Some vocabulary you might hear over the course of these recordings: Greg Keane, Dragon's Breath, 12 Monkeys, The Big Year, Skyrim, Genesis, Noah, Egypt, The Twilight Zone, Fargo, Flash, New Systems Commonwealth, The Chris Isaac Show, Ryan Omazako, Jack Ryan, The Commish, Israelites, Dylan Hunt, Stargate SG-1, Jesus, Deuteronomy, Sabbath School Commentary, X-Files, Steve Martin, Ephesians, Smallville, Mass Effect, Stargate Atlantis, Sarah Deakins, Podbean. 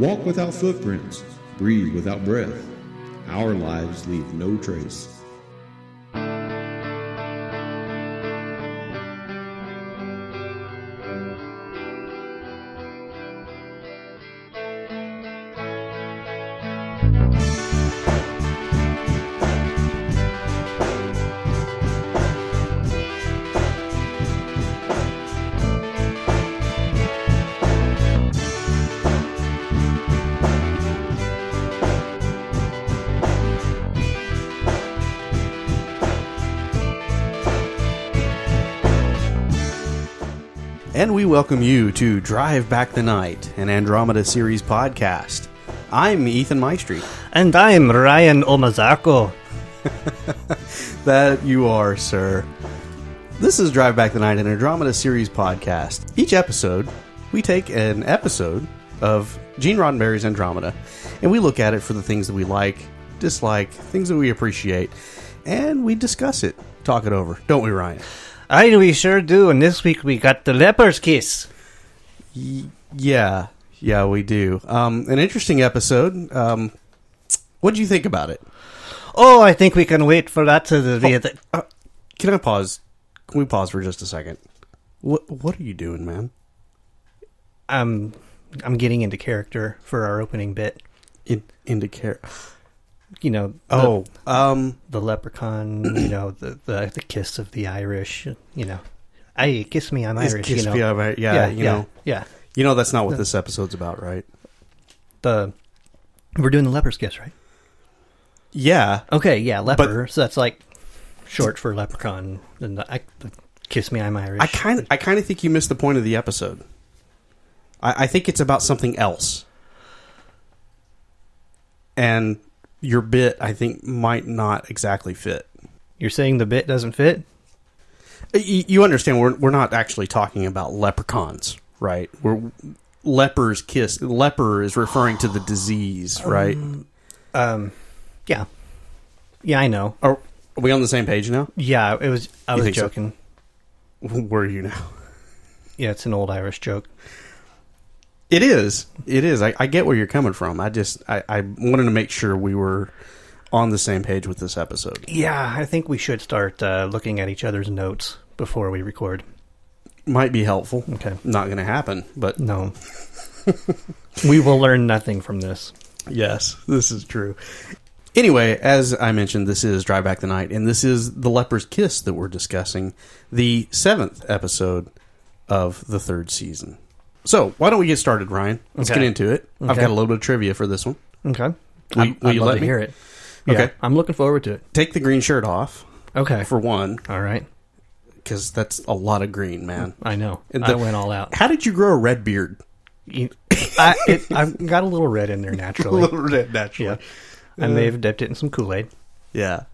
Walk without footprints, breathe without breath. Our lives leave no trace. And we welcome you to Drive Back the Night, an Andromeda series podcast. I'm Ethan Maestri. And I'm Ryan Omazako. That you are, sir. This is Drive Back the Night, an Andromeda series podcast. Each episode, we take an episode of Gene Roddenberry's Andromeda, and we look at it for the things that we like, dislike, things that we appreciate, and we discuss it, talk it over. Don't we, Ryan? Aye, we sure do, and this week we got The Leper's Kiss. Yeah, we do. An interesting episode. What do you think about it? Oh, I think we can wait for that to be... Can I pause? Can we pause for just a second? What are you doing, man? I'm getting into character for our opening bit. Into character... You know, the leprechaun, you know, the kiss of the Irish, you know. Aye, kiss me, I'm Irish, kiss you know. Me, yeah, you know. Yeah. You know that's not what this episode's about, right? We're doing the leper's kiss, right? Yeah. Okay, yeah, leper, so that's like short for leprechaun, and the kiss me, I'm Irish. I kind of think you missed the point of the episode. I think it's about something else. And... your bit, I think, might not exactly fit. You're saying the bit doesn't fit? You understand we're not actually talking about leprechauns, right? We're leper's kiss. Leper is referring to the disease, right? Yeah. Yeah, I know. Are we on the same page now? Yeah, it was. I was joking. So? Were you now? Yeah, it's an old Irish joke. It is. I get where you're coming from. I wanted to make sure we were on the same page with this episode. Yeah, I think we should start looking at each other's notes before we record. Might be helpful. Okay. Not going to happen, but... No. We will learn nothing from this. Yes, this is true. Anyway, as I mentioned, this is Drive Back the Night, and this is The Leper's Kiss that we're discussing, the 7th episode of the 3rd season. So, why don't we get started, Ryan? Let's get into it. Okay. I've got a little bit of trivia for this one. Okay. Will you let me hear it? Yeah, okay. I'm looking forward to it. Take the green shirt off. Okay. For one. All right. Because that's a lot of green, man. I know. I went all out. How did you grow a red beard? I've got a little red in there naturally. A little red naturally. Yeah. I may have dipped it in some Kool-Aid. Yeah.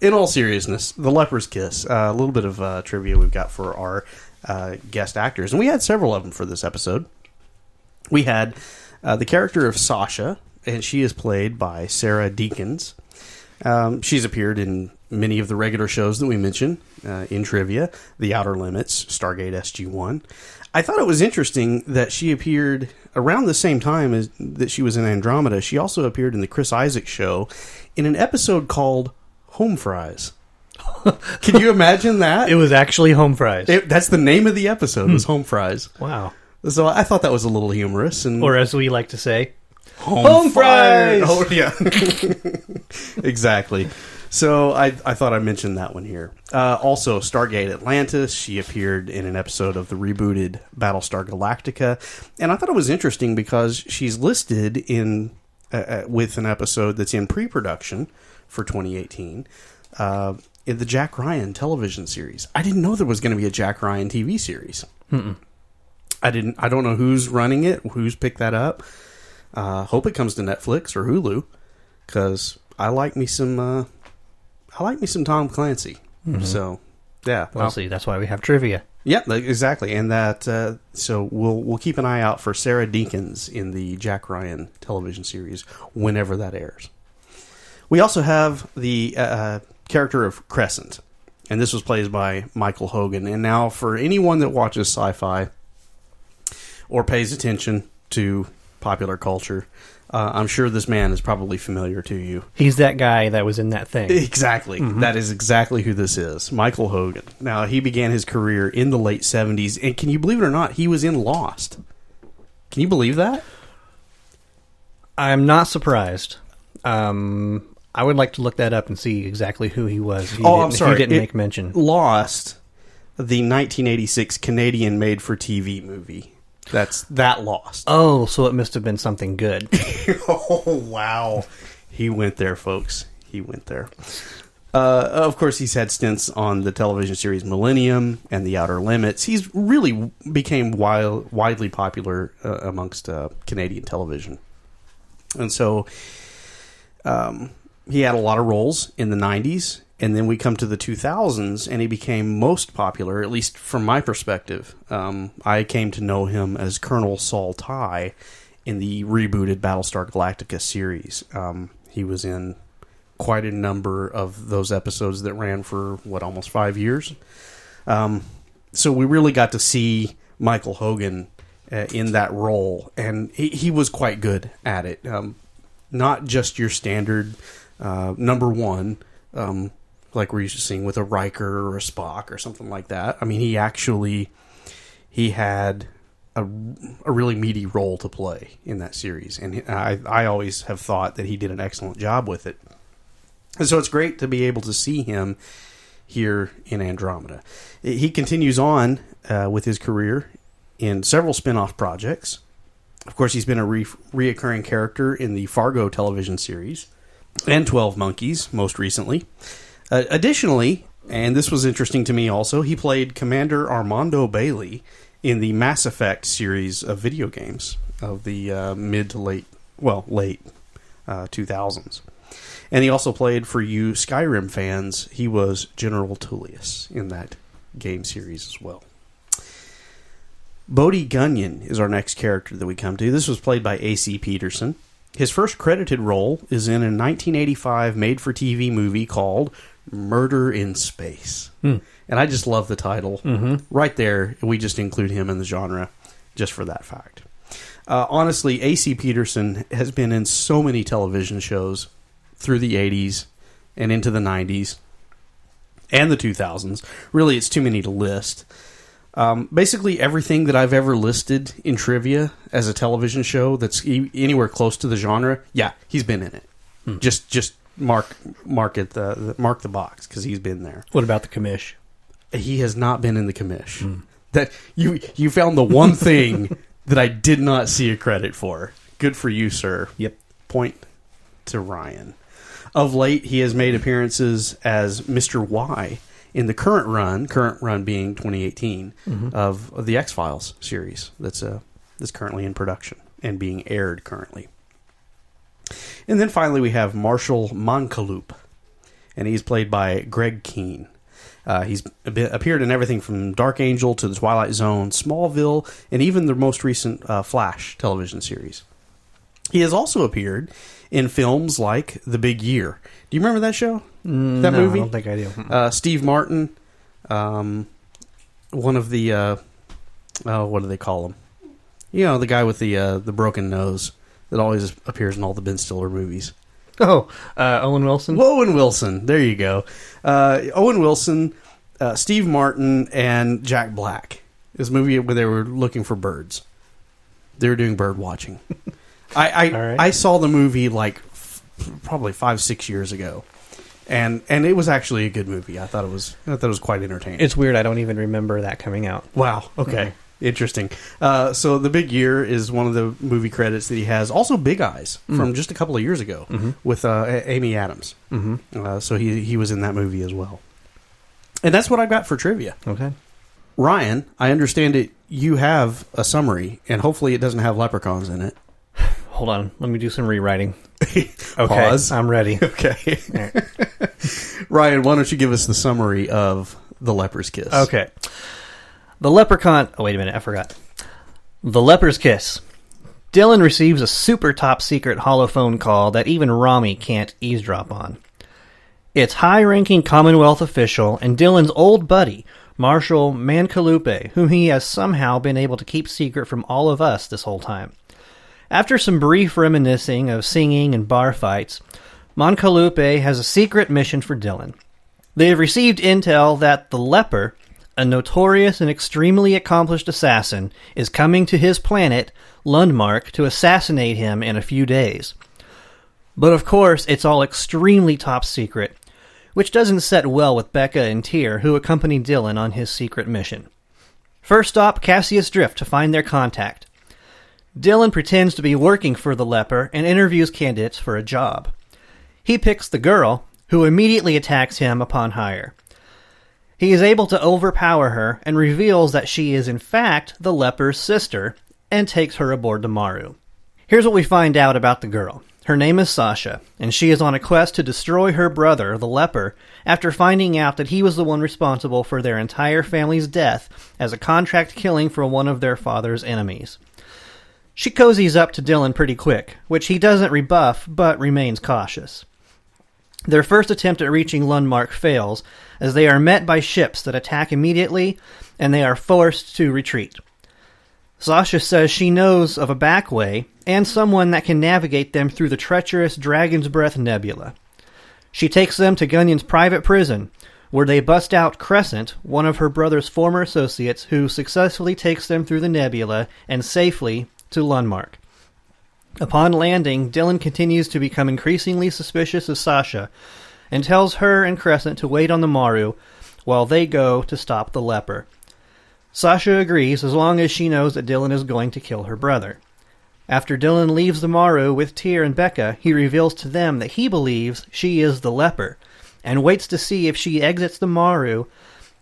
In all seriousness, The Leper's Kiss. A little bit of trivia we've got for our... guest actors, and we had several of them for this episode. We had the character of Sasha, and she is played by Sarah Deakins. She's appeared in many of the regular shows that we mention in trivia, The Outer Limits, Stargate SG-1. I thought it was interesting that she appeared around the same time as that she was in Andromeda. She also appeared in The Chris Isaac Show in an episode called Home Fries. Can you imagine that? It was actually Home Fries. That's the name of the episode, was Home Fries. Wow. So I thought that was a little humorous. And or as we like to say, Home Fries! Oh, yeah. Exactly. So I thought I mentioned that one here. Also, Stargate Atlantis. She appeared in an episode of the rebooted Battlestar Galactica. And I thought it was interesting because she's listed in with an episode that's in pre-production for 2018. In the Jack Ryan television series. I didn't know there was going to be a Jack Ryan TV series. Mm-mm. I don't know who's running it, who's picked that up. Hope it comes to Netflix or Hulu, because I like me some Tom Clancy. Mm-hmm. So, yeah. Well, see, that's why we have trivia. Yeah, exactly. And that so we'll keep an eye out for Sarah Deakins in the Jack Ryan television series whenever that airs. We also have the character of Crescent, and this was played by Michael Hogan. And now, for anyone that watches sci-fi or pays attention to popular culture. I'm sure this man is probably familiar to you. He's that guy that was in that thing. Exactly. Mm-hmm. That is exactly who this is. Michael Hogan. Now, he began his career in the late 70s, and can you believe it or not, he was in Lost. Can you believe that? I'm not surprised. I would like to look that up and see exactly who he was. I'm sorry. He didn't make mention. Lost, the 1986 Canadian made-for-TV movie. That's Lost. Oh, so it must have been something good. Oh, wow. He went there, folks. He went there. Of course, he's had stints on the television series Millennium and The Outer Limits. He's really became widely popular amongst Canadian television. And so he had a lot of roles in the 90s. And then we come to the 2000s, and he became most popular, at least from my perspective. I came to know him as Colonel Saul Ty in the rebooted Battlestar Galactica series. He was in quite a number of those episodes that ran for, almost 5 years? So we really got to see Michael Hogan in that role, and he was quite good at it. Not just your standard number one, like we're used to seeing with a Riker or a Spock or something like that. I mean, he had a really meaty role to play in that series. And I always have thought that he did an excellent job with it. And so it's great to be able to see him here in Andromeda. He continues on with his career in several spin-off projects. Of course, he's been a reoccurring character in the Fargo television series and 12 Monkeys, most recently. Additionally, and this was interesting to me also, he played Commander Armando Bailey in the Mass Effect series of video games of the mid to late 2000s. And he also played, for you Skyrim fans, he was General Tullius in that game series as well. Bodhi Gunion is our next character that we come to. This was played by A.C. Peterson. His first credited role is in a 1985 made-for-TV movie called Murder in Space. And I just love the title. Mm-hmm. Right there, we just include him in the genre just for that fact. Honestly, A.C. Peterson has been in so many television shows through the 80s and into the 90s and the 2000s. Really, it's too many to list. Basically everything that I've ever listed in trivia as a television show that's anywhere close to the genre, yeah, he's been in it. Just mark the box because he's been there. What about the Commish? He has not been in the Commish. That you found the one thing that I did not see a credit for. Good for you, sir. Yep. Point to Ryan. Of late, he has made appearances as Mr. Y. in the current run being 2018, of the X-Files series that's currently in production and being aired currently. And then finally we have Marshal Mancalupe, and he's played by Greg Keane. He's appeared in everything from Dark Angel to The Twilight Zone, Smallville, and even the most recent Flash television series. He has also appeared in films like The Big Year. Do you remember that show? That movie? I don't think I do. Steve Martin, one of the, what do they call him? You know, the guy with the broken nose that always appears in all the Ben Stiller movies. Oh, Owen Wilson? Owen Wilson. There you go. Owen Wilson, Steve Martin, and Jack Black. This movie where they were looking for birds. They were doing bird watching. I saw the movie like probably 5-6 years ago, and it was actually a good movie. I thought it was quite entertaining. It's weird. I don't even remember that coming out. Wow. Okay. Mm-hmm. Interesting. So The Big Year is one of the movie credits that he has. Also, Big Eyes from just a couple of years ago with Amy Adams. Mm-hmm. So he was in that movie as well. And that's what I got for trivia. Okay. Ryan, I understand it. You have a summary, and hopefully it doesn't have leprechauns in it. Hold on. Let me do some rewriting. Okay. Pause. I'm ready. Okay. Right. Ryan, why don't you give us the summary of The Leper's Kiss? Okay. The leprechaun... Oh, wait a minute. I forgot. The Leper's Kiss. Dylan receives a super top-secret holophone call that even Rami can't eavesdrop on. It's high-ranking Commonwealth official and Dylan's old buddy, Marshal Mancalupe, whom he has somehow been able to keep secret from all of us this whole time. After some brief reminiscing of singing and bar fights, Mancalupe has a secret mission for Dylan. They have received intel that the leper, a notorious and extremely accomplished assassin, is coming to his planet, Lundmark, to assassinate him in a few days. But of course, it's all extremely top secret, which doesn't set well with Becca and Tyr, who accompany Dylan on his secret mission. First stop, Cassius Drift, to find their contact. Dylan pretends to be working for the leper and interviews candidates for a job. He picks the girl, who immediately attacks him upon hire. He is able to overpower her and reveals that she is in fact the leper's sister and takes her aboard the Maru. Here's what we find out about the girl. Her name is Sasha, and she is on a quest to destroy her brother, the leper, after finding out that he was the one responsible for their entire family's death as a contract killing for one of their father's enemies. She cozies up to Dylan pretty quick, which he doesn't rebuff, but remains cautious. Their first attempt at reaching Lundmark fails, as they are met by ships that attack immediately, and they are forced to retreat. Sasha says she knows of a back way, and someone that can navigate them through the treacherous Dragon's Breath Nebula. She takes them to Gunyon's private prison, where they bust out Crescent, one of her brother's former associates, who successfully takes them through the nebula and safely to Lundmark. Upon landing, Dylan continues to become increasingly suspicious of Sasha and tells her and Crescent to wait on the Maru while they go to stop the leper. Sasha agrees as long as she knows that Dylan is going to kill her brother. After Dylan leaves the Maru with Tyr and Becca, he reveals to them that he believes she is the leper and waits to see if she exits the Maru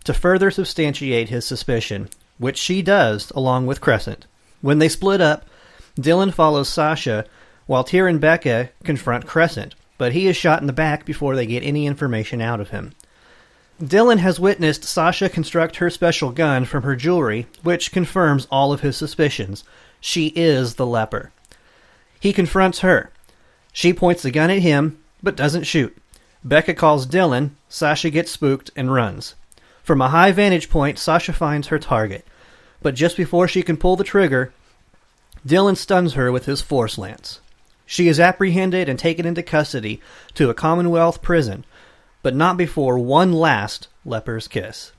to further substantiate his suspicion, which she does along with Crescent. When they split up, Dylan follows Sasha, while Tyr and Becca confront Crescent, but he is shot in the back before they get any information out of him. Dylan has witnessed Sasha construct her special gun from her jewelry, which confirms all of his suspicions. She is the leper. He confronts her. She points the gun at him, but doesn't shoot. Becca calls Dylan, Sasha gets spooked, and runs. From a high vantage point, Sasha finds her target, but just before she can pull the trigger, Dylan stuns her with his force lance. She is apprehended and taken into custody to a Commonwealth prison, but not before one last leper's kiss.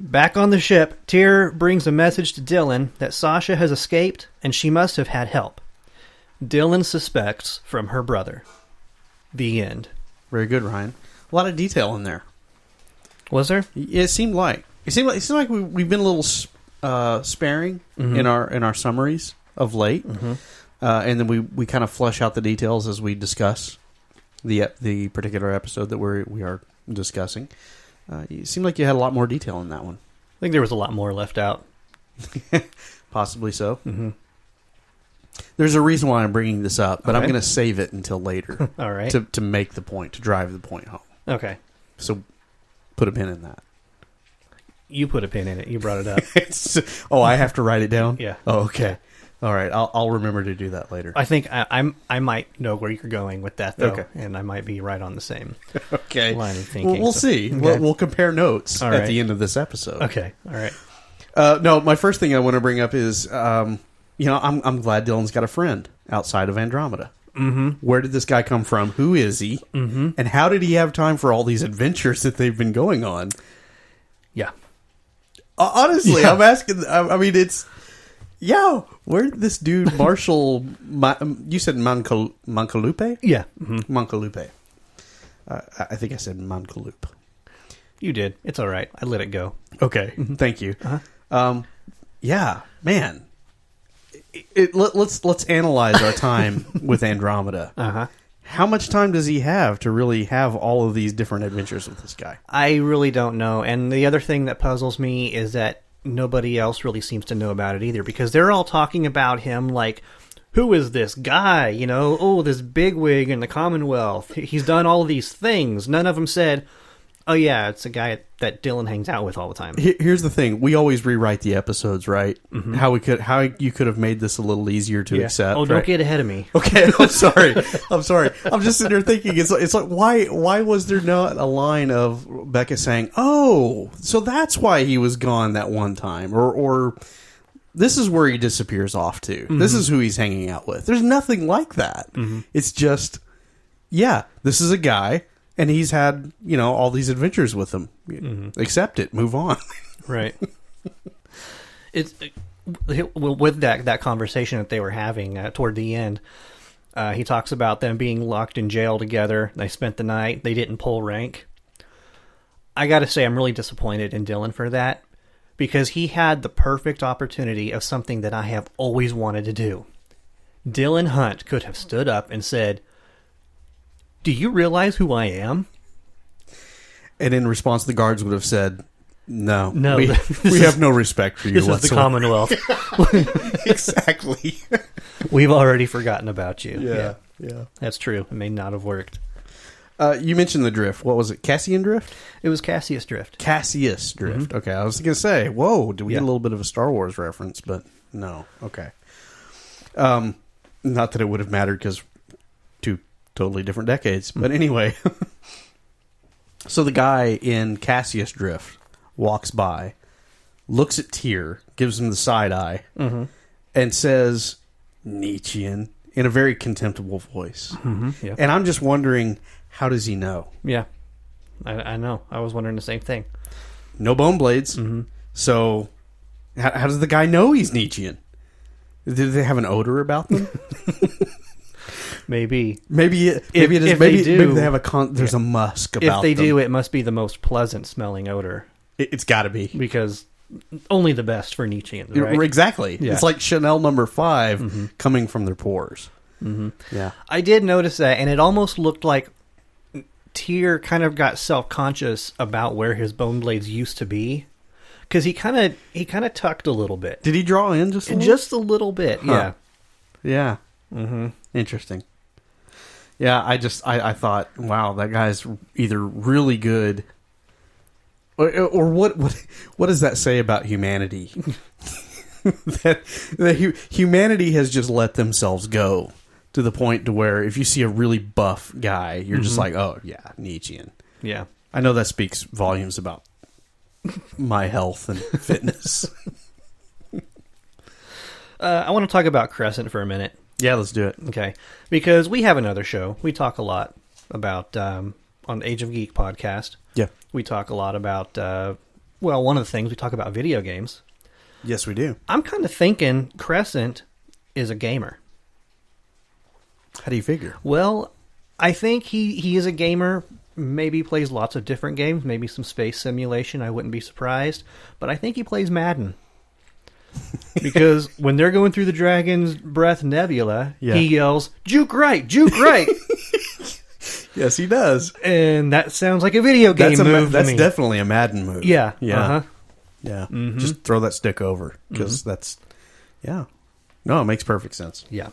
Back on the ship, Tyr brings a message to Dylan that Sasha has escaped and she must have had help. Dylan suspects from her brother. The end. Very good, Ryan. A lot of detail in there. Was there? It seemed like we've been a little sparing in our summaries of late, and then we kind of flesh out the details as we discuss the particular episode that we are discussing. It seemed like you had a lot more detail in that one. I think there was a lot more left out. Possibly so. Mm-hmm. There's a reason why I'm bringing this up, but I'm going to save it until later. All right. To make the point, to drive the point home. Okay. So put a pin in that. You put a pin in it. You brought it up. I have to write it down? Yeah. Oh, okay. All right. I'll remember to do that later. I think I might know where you're going with that, though, and I might be right on the same line of thinking. Well, we'll see. Okay. We'll compare notes at the end of this episode. Okay. All right. No, my first thing I want to bring up is, I'm glad Dylan's got a friend outside of Andromeda. Mm-hmm. Where did this guy come from? Who is he? Mm-hmm. And how did he have time for all these adventures that they've been going on? Yeah. Honestly, yeah. I'm asking. I mean, where did this dude Marshal? You said Mancalupe? Yeah, Mancalupe. I think I said Mancalupe. You did. It's all right. I let it go. Okay, thank you. Uh-huh. Yeah, man. Let's analyze our time with Andromeda. Uh-huh. How much time does he have to really have all of these different adventures with this guy? I really don't know. And the other thing that puzzles me is that nobody else really seems to know about it either, because they're all talking about him like, who is this guy? You know, this bigwig in the Commonwealth. He's done all these things. None of them said, oh, yeah, it's a guy that Dylan hangs out with all the time. Here's the thing. We always rewrite the episodes, right? Mm-hmm. How you could have made this a little easier to accept. Oh, don't get ahead of me. Okay, I'm sorry. I'm just sitting there thinking, it's like, why was there not a line of Becca saying, oh, so that's why he was gone that one time? Or this is where he disappears off to. Mm-hmm. This is who he's hanging out with. There's nothing like that. Mm-hmm. It's just, yeah, this is a guy, and he's had, you know, all these adventures with him. Mm-hmm. Accept it. Move on. Right. It's with that conversation that they were having toward the end. He talks about them being locked in jail together. They spent the night. They didn't pull rank. I got to say, I'm really disappointed in Dylan for that, because he had the perfect opportunity of something that I have always wanted to do. Dylan Hunt could have stood up and said, "Do you realize who I am?" And in response, the guards would have said, No, we have no respect for you whatsoever. This is the Commonwealth. Exactly. We've already forgotten about you. Yeah. That's true. It may not have worked. You mentioned the drift. What was it? Cassian Drift? It was Cassius Drift. Cassius Drift. Mm-hmm. Okay, I was going to say, whoa, did we get a little bit of a Star Wars reference? But no. Okay. Not that it would have mattered, because two totally different decades. Mm-hmm. But anyway. So the guy in Cassius Drift walks by, looks at Tyr, gives him the side eye, mm-hmm. and says, "Nietzschean," in a very contemptible voice. Mm-hmm. Yeah. And I'm just wondering, how does he know? Yeah, I know. I was wondering the same thing. No bone blades. Mm-hmm. So how does the guy know he's Nietzschean? Did they have an odor about them? Maybe they have a there's a musk about them. If they do, it must be the most pleasant smelling odor. It's got to be. Because only the best for Nietzschean, right? Exactly. Yeah. It's like Chanel number 5 mm-hmm. coming from their pores. Mm-hmm. Yeah. I did notice that, and it almost looked like Tyr kind of got self-conscious about where his bone blades used to be, because he kind of tucked a little bit. Did he draw in just a little? Just a little bit, huh. Yeah. Yeah. Mm-hmm. Interesting. Yeah, I thought, wow, that guy's either really good... Or what does that say about humanity? that humanity has just let themselves go to the point to where if you see a really buff guy, you're mm-hmm. just like, oh, yeah, Nietzschean. Yeah. I know that speaks volumes about my health and fitness. I want to talk about Crescent for a minute. Yeah, let's do it. Okay. Because we have another show. We talk a lot about, on the Age of Geek podcast. Yeah. We talk a lot about, one of the things we talk about, video games. Yes, we do. I'm kind of thinking Crescent is a gamer. How do you figure? Well, I think he is a gamer, maybe plays lots of different games, maybe some space simulation. I wouldn't be surprised, but I think he plays Madden. Because when they're going through the Dragon's Breath Nebula, he yells, "Juke right, juke right." Yes, he does. And that sounds like a video game move. That's definitely a Madden move. Yeah. Yeah. Uh-huh. Yeah. Mm-hmm. Just throw that stick over, because mm-hmm. that's... Yeah. No, it makes perfect sense. Yeah.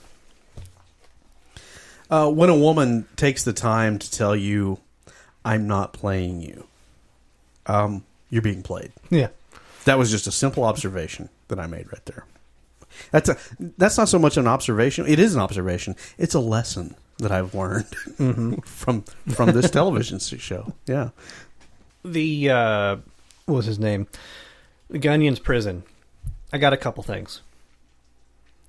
When a woman takes the time to tell you, "I'm not playing you," you're being played. Yeah. That was just a simple observation that I made right there. That's not so much an observation. It is an observation. It's a lesson that I've learned mm-hmm. from this television show. Yeah. The, what was his name? The Gunyan's prison. I got a couple things.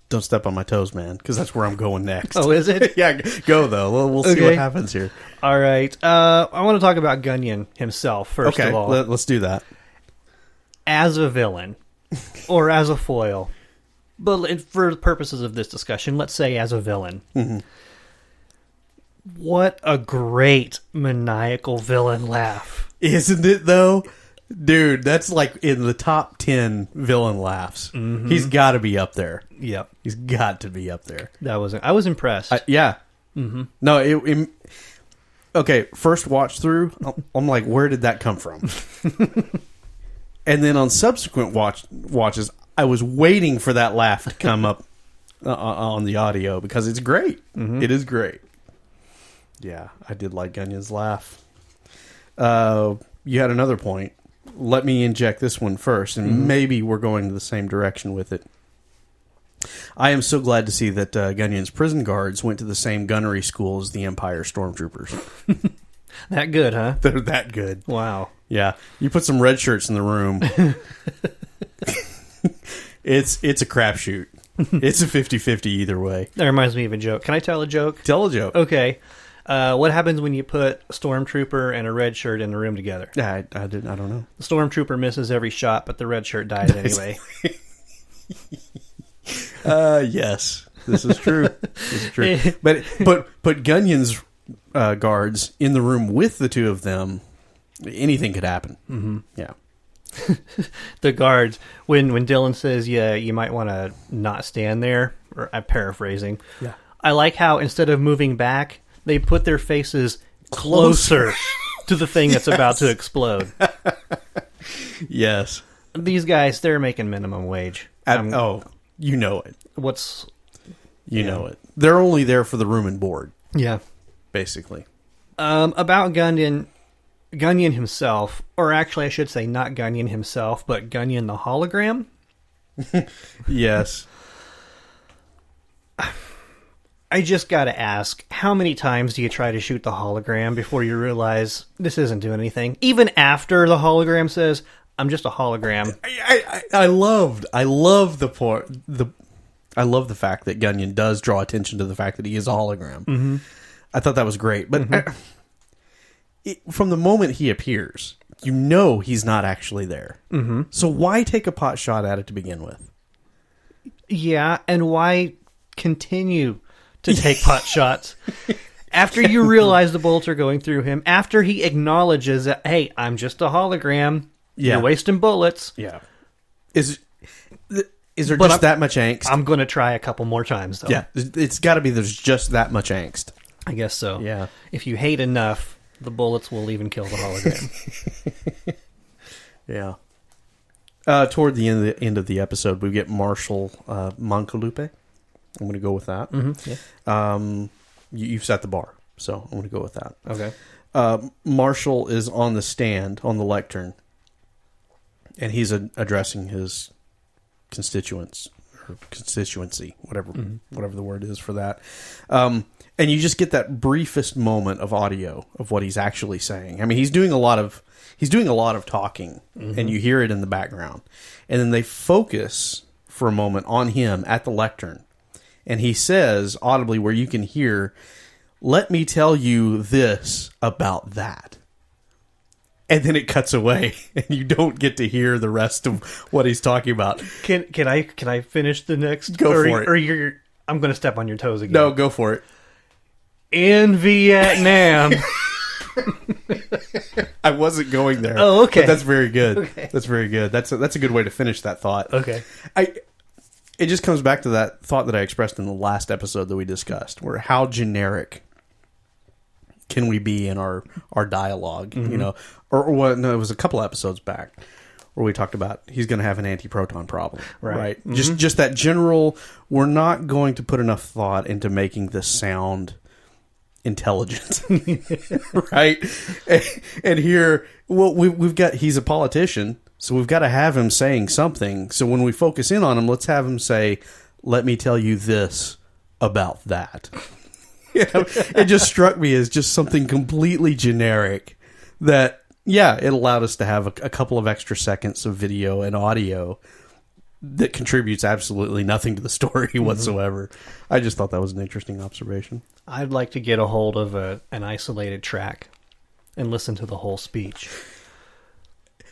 Don't step on my toes, man, because that's where I'm going next. Oh, is it? Yeah, go, though. We'll see what happens here. All right. I want to talk about Gunyan himself, first of all. Let's do that. As a villain, or as a foil, but for the purposes of this discussion, let's say as a villain. Mm-hmm. What a great maniacal villain laugh. Isn't it, though? Dude, that's like in the top 10 villain laughs. Mm-hmm. He's got to be up there. Yep. He's got to be up there. I was impressed. Yeah. Mm-hmm. No, okay, first watch through, I'm like, where did that come from? And then on subsequent watches, I was waiting for that laugh to come up on the audio, because it's great. Mm-hmm. It is great. Yeah, I did like Gunyan's laugh. You had another point. Let me inject this one first, and mm-hmm. maybe we're going to the same direction with it. I am so glad to see that Gunyan's prison guards went to the same gunnery school as the Empire stormtroopers. That good, huh? They're that good. Wow. Yeah. You put some red shirts in the room. It's a crapshoot. It's a 50-50 either way. That reminds me of a joke. Can I tell a joke? Tell a joke. Okay. What happens when you put a stormtrooper and a red shirt in the room together? I don't know. The stormtrooper misses every shot, but the red shirt dies anyway. Yes, this is true. This is true. But Gunyan's guards in the room with the two of them, anything could happen. Mm-hmm. Yeah. The guards, when Dylan says, yeah, you might want to not stand there, or I'm paraphrasing. Yeah. I like how instead of moving back, they put their faces closer to the thing that's about to explode. Yes. These guys, they're making minimum wage. You know it. Know it. They're only there for the room and board. Yeah. Basically. About Gunyan himself, or actually I should say not Gunyan himself, but Gunyan the hologram. Yes. I just gotta ask, how many times do you try to shoot the hologram before you realize this isn't doing anything? Even after the hologram says, I'm just a hologram. I love the fact that Gunyan does draw attention to the fact that he is a hologram. Mm-hmm. I thought that was great, but mm-hmm. From the moment he appears, you know he's not actually there. Mm-hmm. So why take a pot shot at it to begin with? Yeah, and why continue to take pot shots after you realize the bolts are going through him? After he acknowledges that, hey, I'm just a hologram. Yeah. You're wasting bullets. Yeah. Is there just that much angst? I'm going to try a couple more times, though. Yeah, it's got to be there's just that much angst. I guess so. Yeah. If you hate enough, the bullets will even kill the hologram. Yeah. Toward the end of the episode, we get Marshal Mancalupe. I'm going to go with that. Mm-hmm. Yeah. You've set the bar, so I'm going to go with that. Okay. Marshal is on the stand, on the lectern, and he's addressing his constituents, or constituency, whatever the word is for that. And you just get that briefest moment of audio of what he's actually saying. I mean, he's doing a lot of talking, mm-hmm. and you hear it in the background. And then they focus for a moment on him at the lectern. And he says audibly where you can hear, let me tell you this about that. And then it cuts away, and you don't get to hear the rest of what he's talking about. Can I finish the next? Go for it. I'm going to step on your toes again. No, go for it. In Vietnam. I wasn't going there. Oh, okay. But that's very good. Okay. That's very good. That's a good way to finish that thought. Okay. It just comes back to that thought that I expressed in the last episode that we discussed, where how generic can we be in our dialogue, mm-hmm. you know? It was a couple episodes back where we talked about he's going to have an anti-proton problem, right? Mm-hmm. Just that general, we're not going to put enough thought into making this sound intelligent, right? And here, well, we've got, he's a politician, so we've got to have him saying something. So when we focus in on him, let's have him say, let me tell you this about that. You know, it just struck me as just something completely generic that, yeah, it allowed us to have a couple of extra seconds of video and audio that contributes absolutely nothing to the story mm-hmm. whatsoever. I just thought that was an interesting observation. I'd like to get a hold of an isolated track and listen to the whole speech.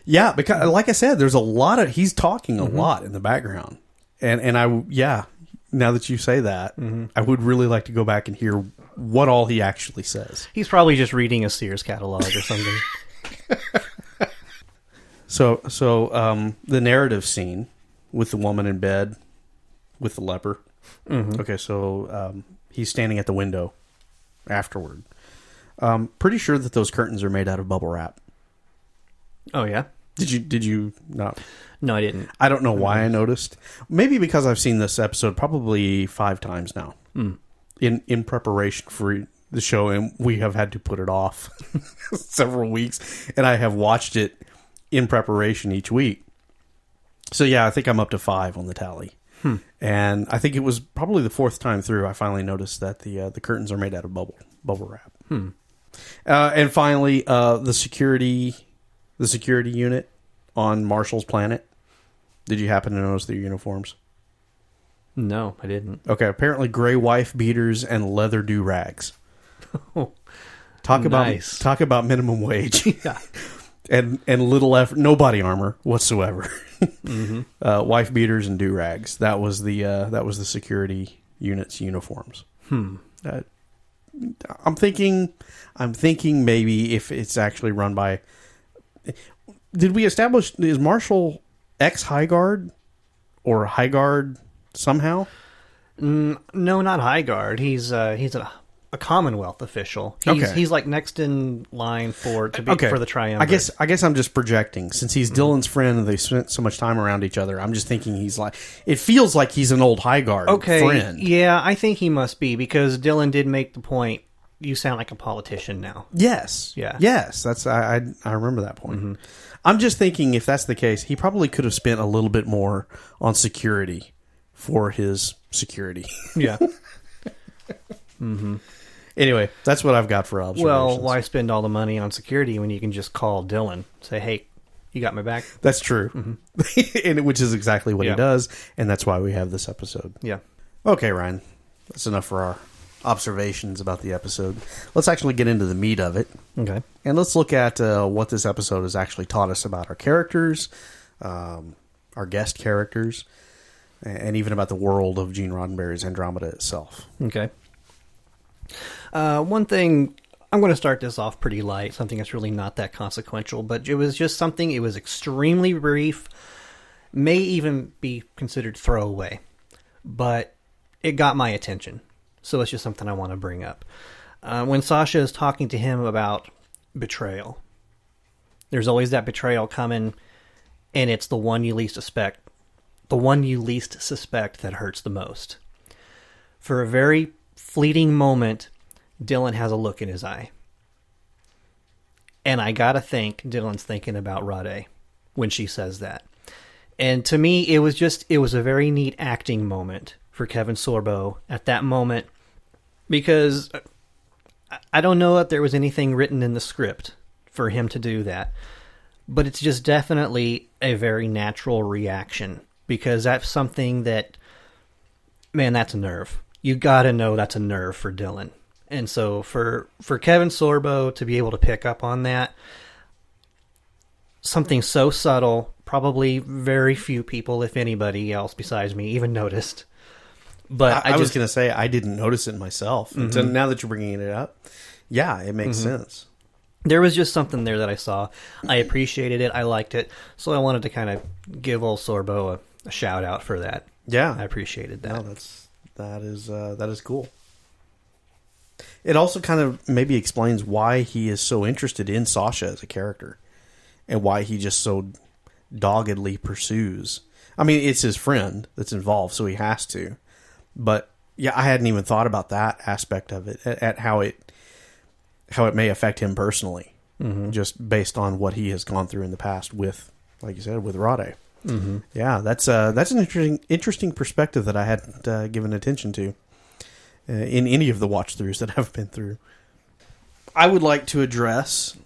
Yeah, because like I said, there's a lot of... He's talking a mm-hmm. lot in the background. And now that you say that, mm-hmm. I would really like to go back and hear what all he actually says. He's probably just reading a Sears catalog or something. So the narrative scene with the woman in bed with the leper. Mm-hmm. Okay, so he's standing at the window afterward. Pretty sure that those curtains are made out of bubble wrap. Oh, yeah? Did you not? No, I didn't. I don't know why I noticed. Maybe because I've seen this episode probably 5 times now in preparation for the show, and we have had to put it off several weeks, and I have watched it in preparation each week. So, yeah, I think I'm up to 5 on the tally. And I think it was probably the 4th time through I finally noticed that the curtains are made out of bubble wrap. And finally, the security unit on Marshall's planet Did you happen to notice their uniforms? No, I didn't. Okay, apparently gray wife beaters and leather do-rags. Oh, nice. Talk about minimum wage. Yeah. And little effort, no body armor whatsoever. Mm-hmm. Wife beaters and do-rags. That was the security unit's uniforms. Hmm. I'm thinking maybe if it's actually run by... Did we establish, is Marshal ex-High Guard or High Guard somehow? No, not High Guard. He's a Commonwealth official. He's like next in line for the triumvirate. I guess I'm just projecting. Since he's Dylan's friend and they spent so much time around each other, I'm just thinking he's like... It feels like he's an old High Guard friend. Yeah, I think he must be, because Dylan did make the point, you sound like a politician now. Yes. Yeah. Yes, that's... I remember that point. Mm-hmm. I'm just thinking if that's the case, he probably could have spent a little bit more on security for his security. Yeah. Mm-hmm. Anyway, that's what I've got for observations. Well, why spend all the money on security when you can just call Dylan, say, hey, you got my back? That's true. Mm-hmm. And which is exactly what he does, and that's why we have this episode. Yeah. Okay, Ryan. That's enough for our observations about the episode. Let's actually get into the meat of it. Okay. And let's look at what this episode has actually taught us about our characters, our guest characters, and even about the world of Gene Roddenberry's Andromeda itself. Okay. One thing, I'm going to start this off pretty light, something that's really not that consequential, but it was just something, it was extremely brief, may even be considered throwaway, but it got my attention. So it's just something I want to bring up. When Sasha is talking to him about betrayal, there's always that betrayal coming, and it's the one you least suspect that hurts the most. For a very fleeting moment, Dylan has a look in his eye. And I gotta think Dylan's thinking about Rade when she says that. And to me, it was a very neat acting moment for Kevin Sorbo at that moment, because I don't know if there was anything written in the script for him to do that, but it's just definitely a very natural reaction, because that's something that, man, that's a nerve. You gotta know that's a nerve for Dylan. And so for Kevin Sorbo to be able to pick up on that, something so subtle, probably very few people, if anybody else besides me, even noticed. But I was going to say, I didn't notice it myself. Mm-hmm. So now that you're bringing it up, yeah, it makes sense. There was just something there that I saw. I appreciated it. I liked it. So I wanted to kind of give old Sorbo a shout out for that. Yeah. I appreciated that. No, that is cool. It also kind of maybe explains why he is so interested in Sasha as a character and why he just so doggedly pursues. I mean, it's his friend that's involved, so he has to. But yeah, I hadn't even thought about that aspect of it, at how it may affect him personally, just based on what he has gone through in the past with, like you said, with Rade. Mm-hmm. Yeah, that's an interesting perspective that I hadn't given attention to in any of the watch-throughs that I've been through. I would like to address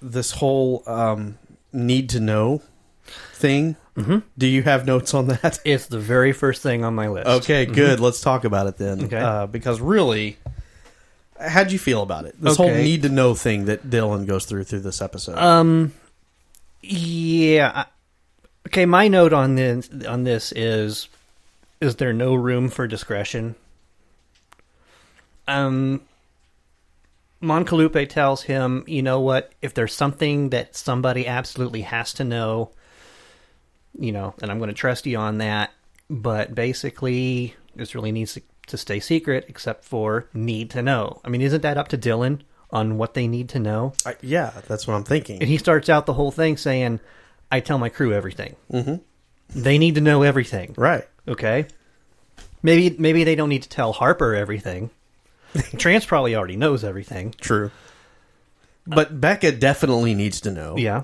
this whole need to know thing. Mm-hmm. Do you have notes on that? It's the very first thing on my list. Okay, good. Let's talk about it then. Okay. Because really, how'd you feel about it? This whole need to know thing that Dylan goes through this episode. Yeah. Okay, my note on this is there no room for discretion? Mancalupe tells him, you know what, if there's something that somebody absolutely has to know, you know, and I'm going to trust you on that, but basically this really needs to stay secret except for need to know. I mean, isn't that up to Dylan on what they need to know? Yeah, that's what I'm thinking. And he starts out the whole thing saying, I tell my crew everything. Mm-hmm. They need to know everything. Right. Okay. Maybe they don't need to tell Harper everything. Trance probably already knows everything. True. But Becca definitely needs to know. Yeah.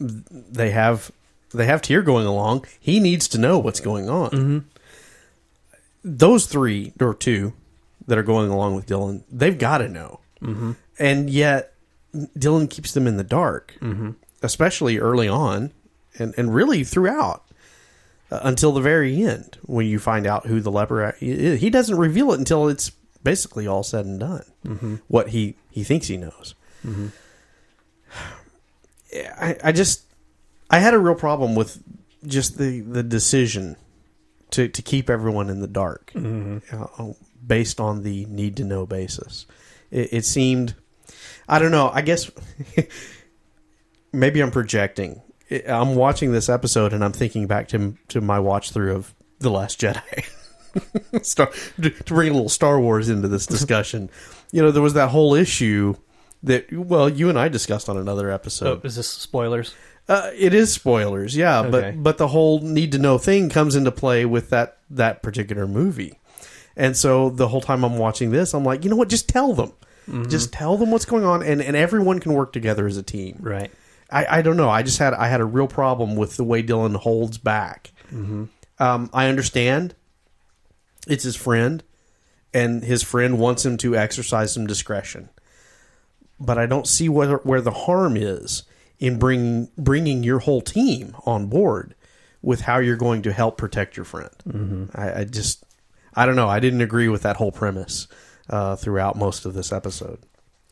They have Tyr going along. He needs to know what's going on. Mm-hmm. Those three, or two, that are going along with Dylan, they've got to know. Mm-hmm. And yet, Dylan keeps them in the dark. Mm-hmm. Especially early on and really throughout until the very end when you find out who the leper is. He doesn't reveal it until it's basically all said and done, mm-hmm. what he thinks he knows. Mm-hmm. I had a real problem with just the decision to keep everyone in the dark, mm-hmm. Based on the need to know basis. It seemed, I don't know, I guess maybe I'm projecting. I'm watching this episode and I'm thinking back to my watch through of The Last Jedi. To bring a little Star Wars into this discussion. There was that whole issue that, well, you and I discussed on another episode. Oh, is this spoilers? It is spoilers, yeah. Okay. But the whole need to know thing comes into play with that particular movie. And so the whole time I'm watching this, I'm like, you know what? Just tell them. Mm-hmm. Just tell them what's going on, and everyone can work together as a team. Right. I don't know. I had a real problem with the way Dylan holds back. Mm-hmm. I understand it's his friend, and his friend wants him to exercise some discretion. But I don't see where the harm is in bringing your whole team on board with how you're going to help protect your friend. Mm-hmm. I don't know. I didn't agree with that whole premise throughout most of this episode.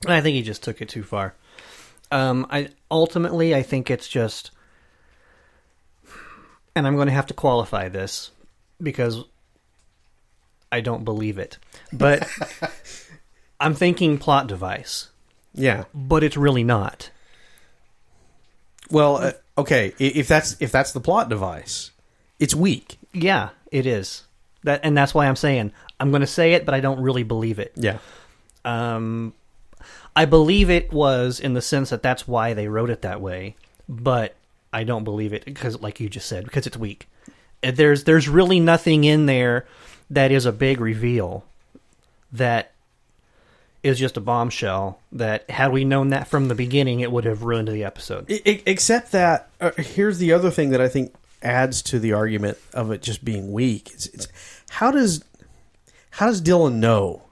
I think he just took it too far. I think it's just, and I'm going to have to qualify this because I don't believe it, but I'm thinking plot device. Yeah, but it's really not. Well, okay, if that's the plot device, it's weak. Yeah, it is. And that's why I'm saying I'm going to say it, but I don't really believe it. Yeah. I believe it was in the sense that that's why they wrote it that way, but I don't believe it because, like you just said, because it's weak. There's really nothing in there that is a big reveal that is just a bombshell that had we known that from the beginning, it would have ruined the episode. Except that here's the other thing that I think adds to the argument of it just being weak. It's how does Dylan know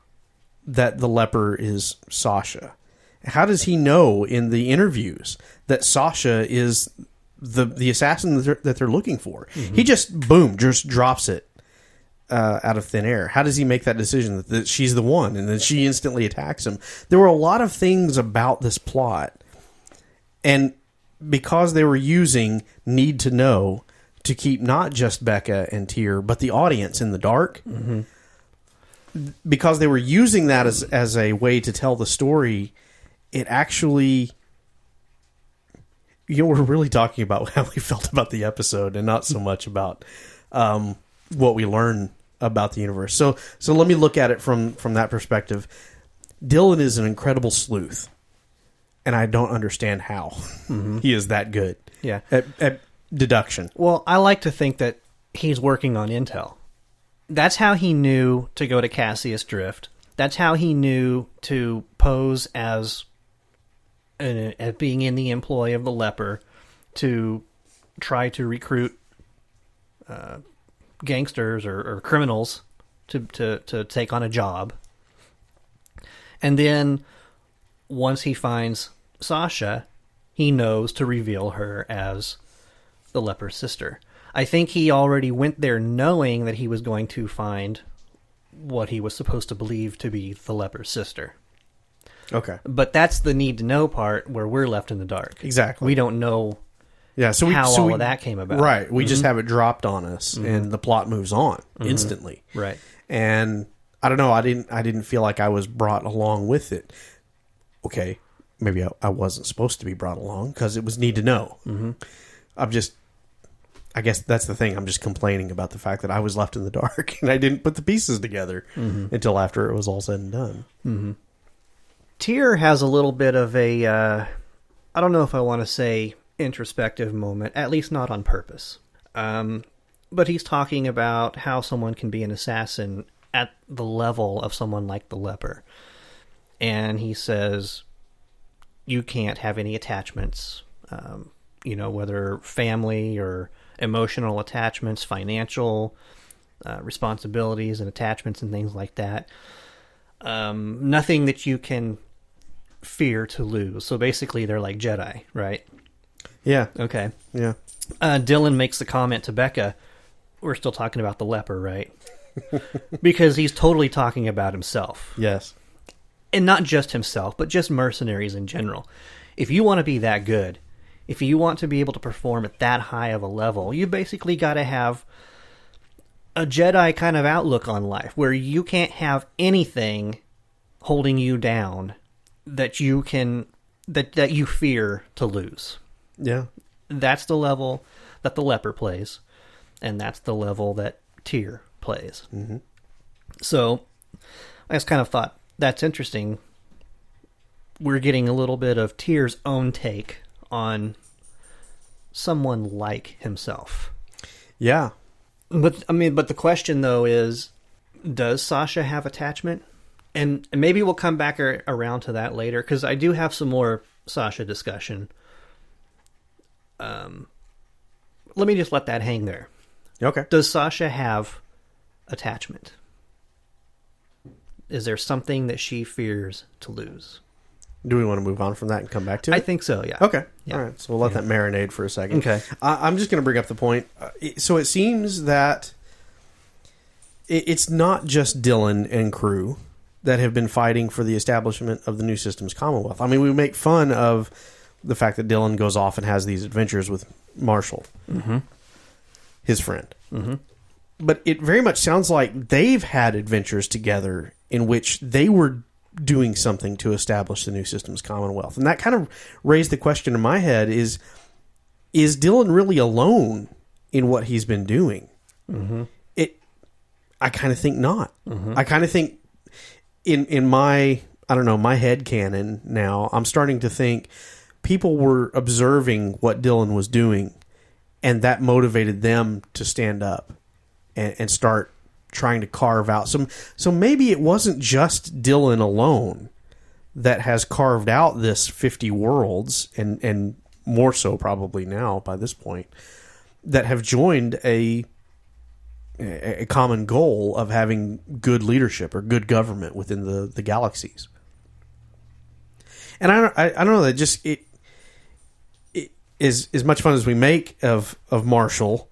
that the leper is Sasha? How does he know in the interviews that Sasha is the assassin that they're looking for? Mm-hmm. He just drops it out of thin air. How does he make that decision that she's the one, and then she instantly attacks him? There were a lot of things about this plot, and because they were using need to know to keep not just Becca and Tyr, but the audience in the dark. Mm-hmm. Because they were using that as a way to tell the story, it actually... we're really talking about how we felt about the episode and not so much about what we learn about the universe. So let me look at it from that perspective. Dylan is an incredible sleuth, and I don't understand how mm-hmm. he is that good at deduction. Well, I like to think that he's working on intel. That's how he knew to go to Cassius Drift. That's how he knew to pose as being in the employ of the leper to try to recruit gangsters or criminals to take on a job. And then once he finds Sasha, he knows to reveal her as the leper's sister. I think he already went there knowing that he was going to find what he was supposed to believe to be the leper's sister. Okay. But that's the need to know part where we're left in the dark. Exactly. We don't know how of that came about. Right. We mm-hmm. just have it dropped on us mm-hmm. and the plot moves on mm-hmm. instantly. Right. And I don't know, I didn't feel like I was brought along with it. Okay. Maybe I wasn't supposed to be brought along because it was need to know. Mm-hmm. I guess that's the thing. I'm just complaining about the fact that I was left in the dark and I didn't put the pieces together mm-hmm. until after it was all said and done. Mm-hmm. Tyr has a little bit of a, I don't know if I want to say introspective moment, at least not on purpose. But he's talking about how someone can be an assassin at the level of someone like the leper. And he says, you can't have any attachments, whether family or emotional attachments, financial responsibilities and attachments and things like that. Nothing that you can fear to lose. So basically they're like Jedi, right? Yeah. Okay. Yeah. Dylan makes the comment to Becca, we're still talking about the leper, right? Because he's totally talking about himself. Yes. And not just himself, but just mercenaries in general. If you want to be that good, if you want to be able to perform at that high of a level, you basically got to have a Jedi kind of outlook on life, where you can't have anything holding you down that you can, that you fear to lose. Yeah. That's the level that the leper plays, and that's the level that Tyr plays. Mm-hmm. So I just kind of thought, that's interesting. We're getting a little bit of Tyr's own take on someone like himself. Yeah. But the question, though, is, does Sasha have attachment? And maybe we'll come back around to that later, because I do have some more Sasha discussion. Let me just let that hang there. Okay. Does Sasha have attachment? Is there something that she fears to lose? Do we want to move on from that and come back to it? I think so, yeah. Okay. Yeah. All right. So we'll let that marinade for a second. Okay. I'm just going to bring up the point. So it seems that it's not just Dylan and crew that have been fighting for the establishment of the New Systems Commonwealth. I mean, we make fun of the fact that Dylan goes off and has these adventures with Marshal, mm-hmm. his friend. Mm-hmm. But it very much sounds like they've had adventures together in which they were doing something to establish the New Systems Commonwealth. And that kind of raised the question in my head is Dylan really alone in what he's been doing? Mm-hmm. I kind of think not. Mm-hmm. I kind of think in my, I don't know, my head canon now, I'm starting to think people were observing what Dylan was doing, and that motivated them to stand up and start trying to carve out some. So maybe it wasn't just Dylan alone that has carved out this 50 worlds, and more so probably now by this point, that have joined a common goal of having good leadership or good government within the galaxies. And I don't know, that just it is as much fun as we make of Marshall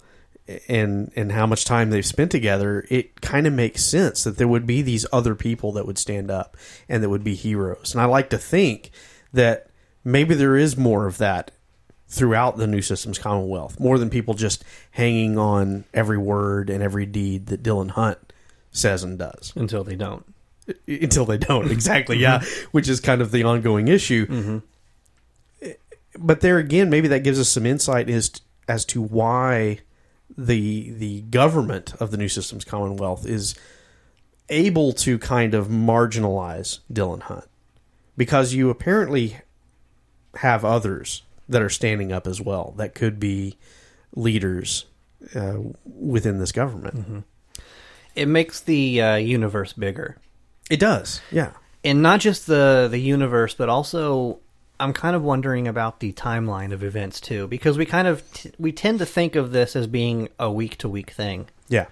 and how much time they've spent together. It kind of makes sense that there would be these other people that would stand up and that would be heroes. And I like to think that maybe there is more of that throughout the New Systems Commonwealth, more than people just hanging on every word and every deed that Dylan Hunt says and does. Until they don't. Exactly. Yeah. Which is kind of the ongoing issue. Mm-hmm. But there again, maybe that gives us some insight as to why the government of the New Systems Commonwealth is able to kind of marginalize Dylan Hunt, because you apparently have others that are standing up as well that could be leaders within this government. Mm-hmm. It makes the universe bigger. It does, yeah. And not just the universe, but also I'm kind of wondering about the timeline of events, too, because we kind of we tend to think of this as being a week-to-week thing. Yeah.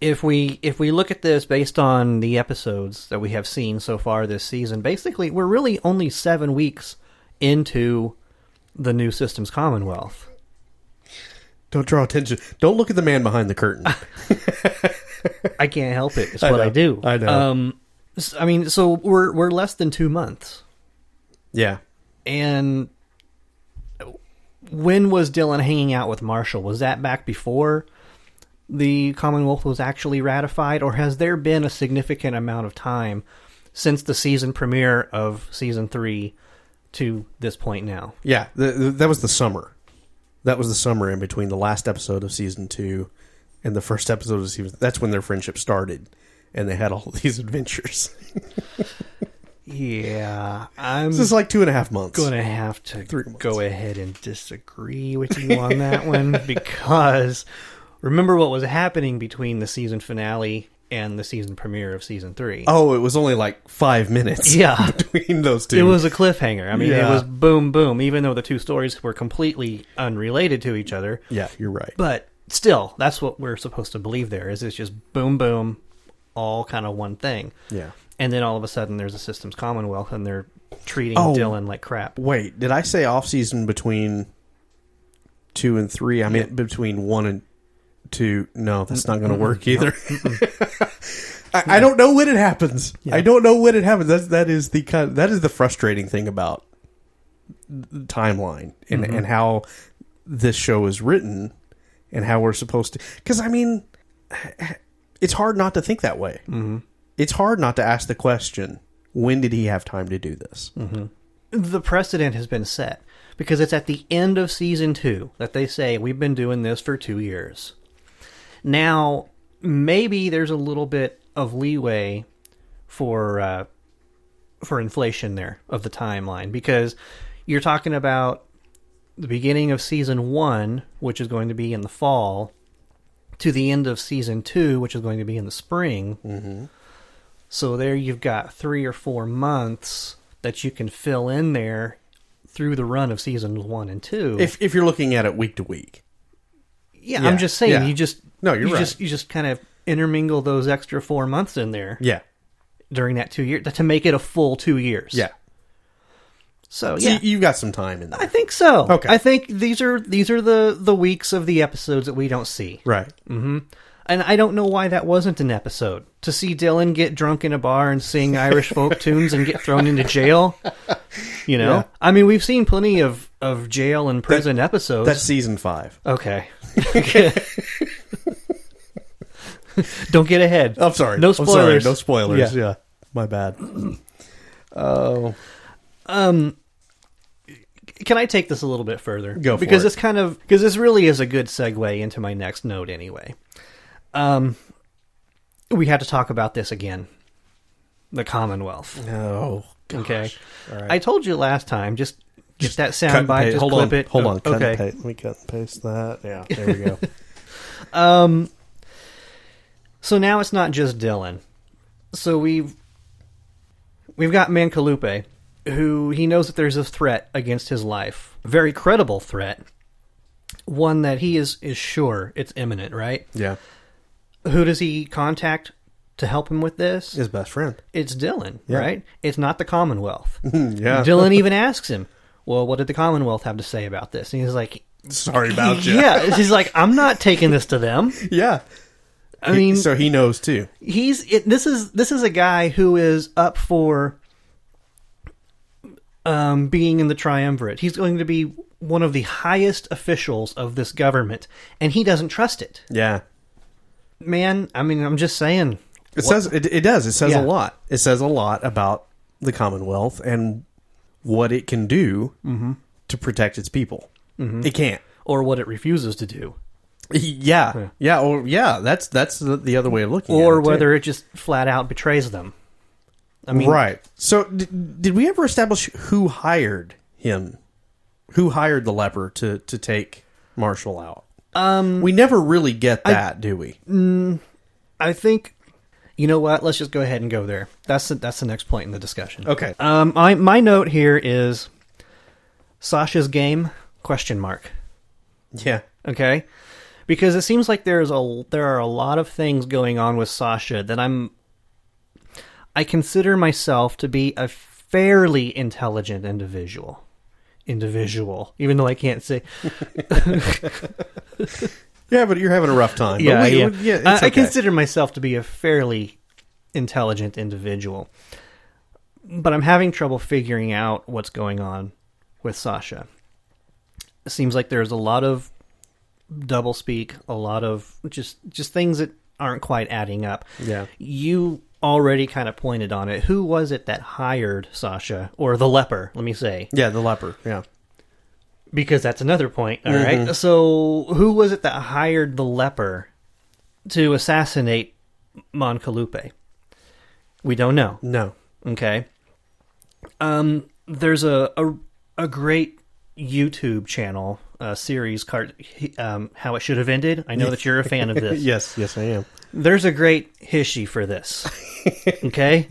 If we look at this based on the episodes that we have seen so far this season, basically we're really only 7 weeks into the New Systems Commonwealth. Don't draw attention. Don't look at the man behind the curtain. I can't help it. It's what I do. I know. I mean, so we're less than 2 months. Yeah. And when was Dylan hanging out with Marshall? Was that back before the Commonwealth was actually ratified, or has there been a significant amount of time since the season premiere of season 3 to this point now? Yeah, that was the summer. That was the summer in between the last episode of season 2 and the first episode of season. That's when their friendship started, and they had all these adventures. Yeah, this is like 2.5 months. Going to have to go ahead and disagree with you on that one, because remember what was happening between the season finale and the season premiere of season 3. Oh, it was only like 5 minutes. Yeah, between those two. It was a cliffhanger. I mean, yeah. It was boom, boom, even though the two stories were completely unrelated to each other. Yeah, you're right. But still, that's what we're supposed to believe there is. It's just boom, boom, all kind of one thing. Yeah. And then all of a sudden, there's a Systems Commonwealth, and they're treating Dylan like crap. Wait, did I say off-season between 2 and 3. I meant between 1 and 2. No, that's not going to work either. I don't know when it happens. Yeah. I don't know when it happens. That is the frustrating thing about the timeline and how this show is written and how we're supposed to. Because, I mean, it's hard not to think that way. Mm-hmm. It's hard not to ask the question, when did he have time to do this? Mm-hmm. The precedent has been set because it's at the end of season 2 that they say, we've been doing this for 2 years. Now, maybe there's a little bit of leeway for inflation there of the timeline, because you're talking about the beginning of season 1, which is going to be in the fall, to the end of season 2, which is going to be in the spring. Mm-hmm. So there you've got 3 or 4 months that you can fill in there through the run of seasons 1 and 2. If you're looking at it week to week. Yeah. I'm just saying, yeah. You just kind of intermingle those extra 4 months in there. Yeah. During that 2 years, to make it a full 2 years. Yeah. So you've got some time in there. I think so. Okay. I think these are the weeks of the episodes that we don't see. Right. Mm-hmm. And I don't know why that wasn't an episode. To see Dylan get drunk in a bar and sing Irish folk tunes and get thrown into jail. You know? Yeah. I mean, we've seen plenty of jail and prison episodes. That's season 5. Okay. Don't get ahead. I'm sorry. No spoilers. No spoilers. Yeah. My bad. Oh. Can I take this a little bit further? Go for it. Because this really is a good segue into my next note anyway. We had to talk about this again. The Commonwealth. Oh, gosh. Okay. All right. I told you last time, just get that soundbite, just clip it. Hold on. Okay. Let me cut and paste that. Yeah, there we go. So now it's not just Dylan. So we've got Mancalupe, who he knows that there's a threat against his life. A very credible threat. One that he is sure it's imminent, right? Yeah. Who does he contact to help him with this? His best friend. It's Dylan, yeah. Right? It's not the Commonwealth. Yeah. Dylan even asks him, well, what did the Commonwealth have to say about this? And he's like... Sorry about you. Yeah. He's like, I'm not taking this to them. Yeah. I mean... So he knows, too. This is a guy who is up for being in the triumvirate. He's going to be one of the highest officials of this government, and he doesn't trust it. Yeah. Man, I mean, I'm just saying. It says a lot. It says a lot about the Commonwealth and what it can do to protect its people. Mm-hmm. It can't. Or what it refuses to do. Yeah. Yeah. Yeah, that's the other way of looking at it. Or whether it just flat out betrays them. I mean, right. So did we ever establish who hired him? Who hired the leper to take Marshall out? We never really get that, do we? I think, you know what? Let's just go ahead and go there. That's the next point in the discussion. Okay. My note here is Sasha's game? ? Yeah. Okay. Because it seems like there are a lot of things going on with Sasha that I consider myself to be a fairly intelligent individual. Even though I can't say. Yeah, but you're having a rough time. Yeah, but okay. I consider myself to be a fairly intelligent individual, but I'm having trouble figuring out what's going on with Sasha. It seems like there's a lot of doublespeak, a lot of just things that aren't quite adding up. Yeah, you already kind of pointed on it. Who was it that hired Sasha? Or the leper, let me say. Yeah, the leper, yeah. Because that's another point, all right? So, who was it that hired the leper to assassinate Mancalupe? We don't know. No. Okay. There's a great YouTube channel, series, How It Should Have Ended. I know that you're a fan of this. Yes, I am. There's a great history for this, okay?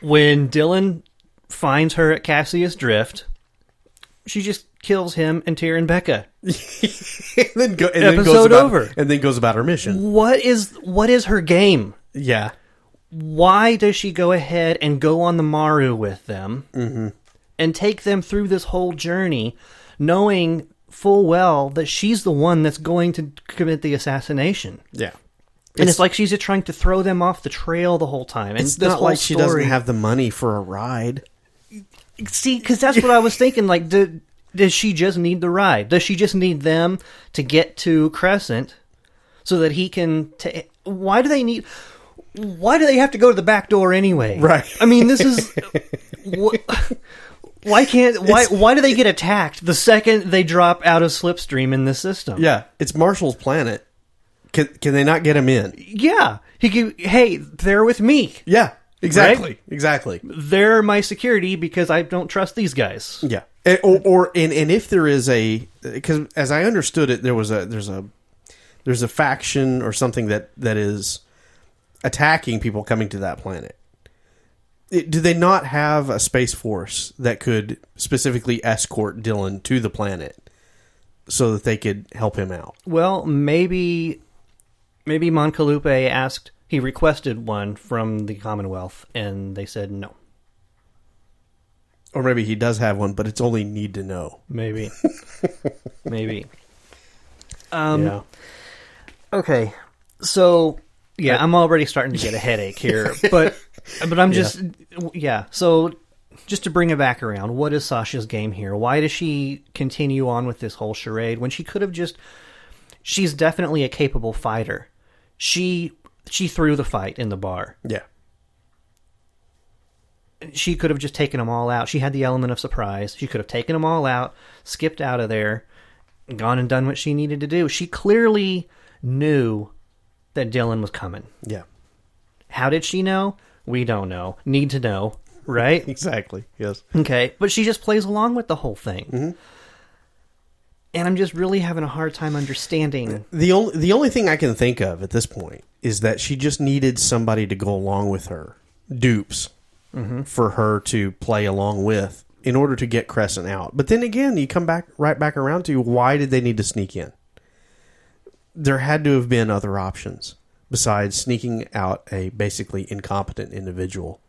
When Dylan finds her at Cassius Drift, she just kills him and Tyr and Becca. And then goes about her mission. What is her game? Yeah. Why does she go ahead and go on the Maru with them and take them through this whole journey, knowing full well that she's the one that's going to commit the assassination. Yeah. And it's like she's trying to throw them off the trail the whole time. And it's not like she doesn't have the money for a ride. See, because that's what I was thinking. Like, does she just need the ride? Does she just need them to get to Crescent so that he can... Why do they need... Why do they have to go to the back door anyway? Right. I mean, this is... Why do they get attacked the second they drop out of Slipstream in this system? Yeah, it's Marshall's planet. Can they not get him in? Yeah. He can, hey, they're with me. Yeah, exactly. Right? Exactly. They're my security because I don't trust these guys. Yeah. And if there is a, because as I understood it, there's a faction or something that is attacking people coming to that planet. Do they not have a space force that could specifically escort Dylan to the planet so that they could help him out? Well, maybe Mancalupe requested one from the Commonwealth, and they said no. Or maybe he does have one, but it's only need to know. Maybe. Maybe. Yeah. Okay. So, yeah, I'm already starting to get a headache here, but I'm just... Yeah. Yeah. So, just to bring it back around, what is Sasha's game here? Why does she continue on with this whole charade when she could have just... She's definitely a capable fighter. She threw the fight in the bar. Yeah. She could have just taken them all out. She had the element of surprise. She could have taken them all out, skipped out of there, gone and done what she needed to do. She clearly knew that Dylan was coming. Yeah. How did she know? We don't know. Need to know, right? Exactly, yes. Okay, but she just plays along with the whole thing. Mm-hmm. And I'm just really having a hard time understanding. The only thing I can think of at this point is that she just needed somebody to go along with her, dupes, mm-hmm. for her to play along with in order to get Crescent out. But then again, you come right back around to why did they need to sneak in? There had to have been other options besides sneaking out a basically incompetent individual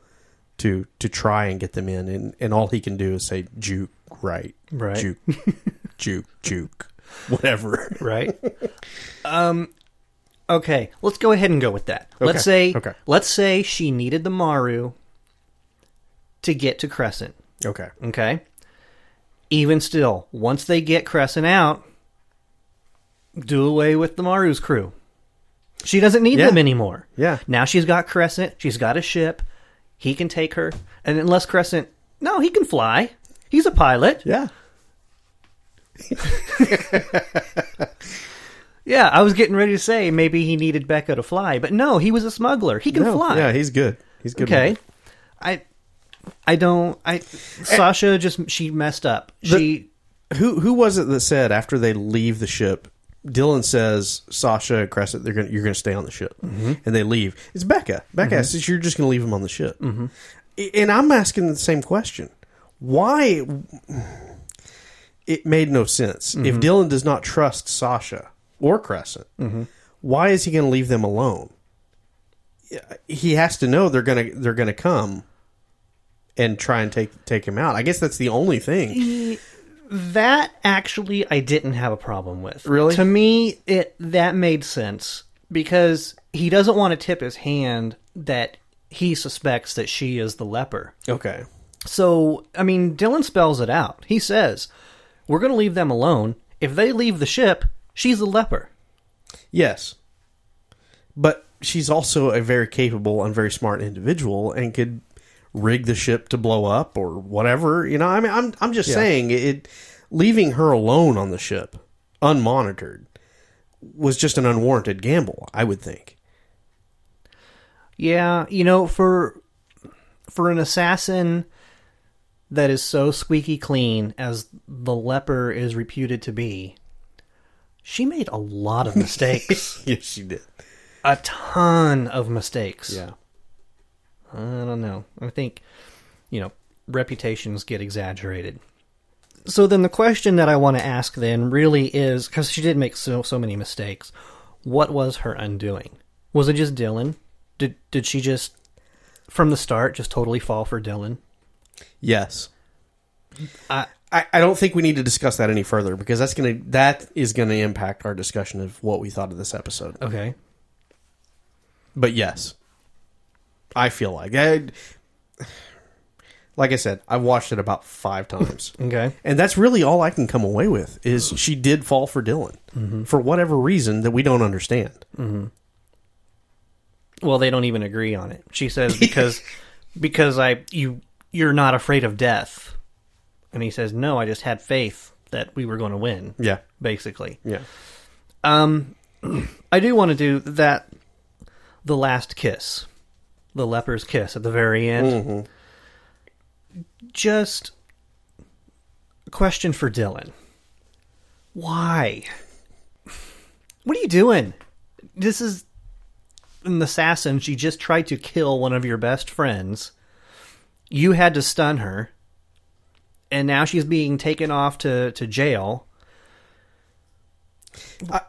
to try and get them in. And all he can do is say, juke, right. Juke. Juke, whatever. Right. Okay, let's go ahead and go with that. Okay. Let's say she needed the Maru to get to Crescent. Okay. Even still, once they get Crescent out, do away with the Maru's crew. She doesn't need them anymore. Yeah. Now she's got Crescent. She's got a ship. He can take her. And unless Crescent... No, he can fly. He's a pilot. Yeah. Yeah, I was getting ready to say maybe he needed Becca to fly, but no, he was a smuggler. He can fly. Yeah, he's good. He's good. Okay, man. Sasha just she messed up. Who was it that said after they leave the ship, Dylan says Sasha Crescent, you're gonna stay on the ship, mm-hmm. and they leave. It's Becca. Becca mm-hmm. says you're just gonna leave him on the ship, mm-hmm. and I'm asking the same question. Why? It made no sense. Mm-hmm. If Dylan does not trust Sasha or Crescent, mm-hmm. why is he going to leave them alone? He has to know they're going to come and try and take him out. I guess that's the only thing. That actually I didn't have a problem with. Really? To me, that made sense because he doesn't want to tip his hand that he suspects that she is the leper. Okay. So, I mean, Dylan spells it out. He says... We're going to leave them alone. If they leave the ship, she's a leper. Yes. But she's also a very capable and very smart individual and could rig the ship to blow up or whatever. You know, I mean, I'm just saying leaving her alone on the ship, unmonitored, was just an unwarranted gamble, I would think. Yeah, you know, for an assassin... that is so squeaky clean as the leper is reputed to be, she made a lot of mistakes. Yes, she did. A ton of mistakes. Yeah. I don't know. I think, you know, reputations get exaggerated. So then the question that I want to ask then really is, because she did make so many mistakes, what was her undoing? Was it just Dylan? Did she just, from the start, just totally fall for Dylan? Yes. I I don't think we need to discuss that any further because that is going to impact our discussion of what we thought of this episode. Okay. But yes, I feel like I said, I've watched it about 5 times. Okay. And that's really all I can come away with is she did fall for Dylan mm-hmm. for whatever reason that we don't understand. Mm-hmm. Well, they don't even agree on it. She says, because you're not afraid of death. And he says, no, I just had faith that we were going to win. Yeah. Basically. Yeah. I do want to do that. The last kiss, the leper's kiss at the very end. Mm-hmm. Just a question for Dylan. Why? What are you doing? This is an assassin. She just tried to kill one of your best friends. You had to stun her. And now she's being taken off to jail.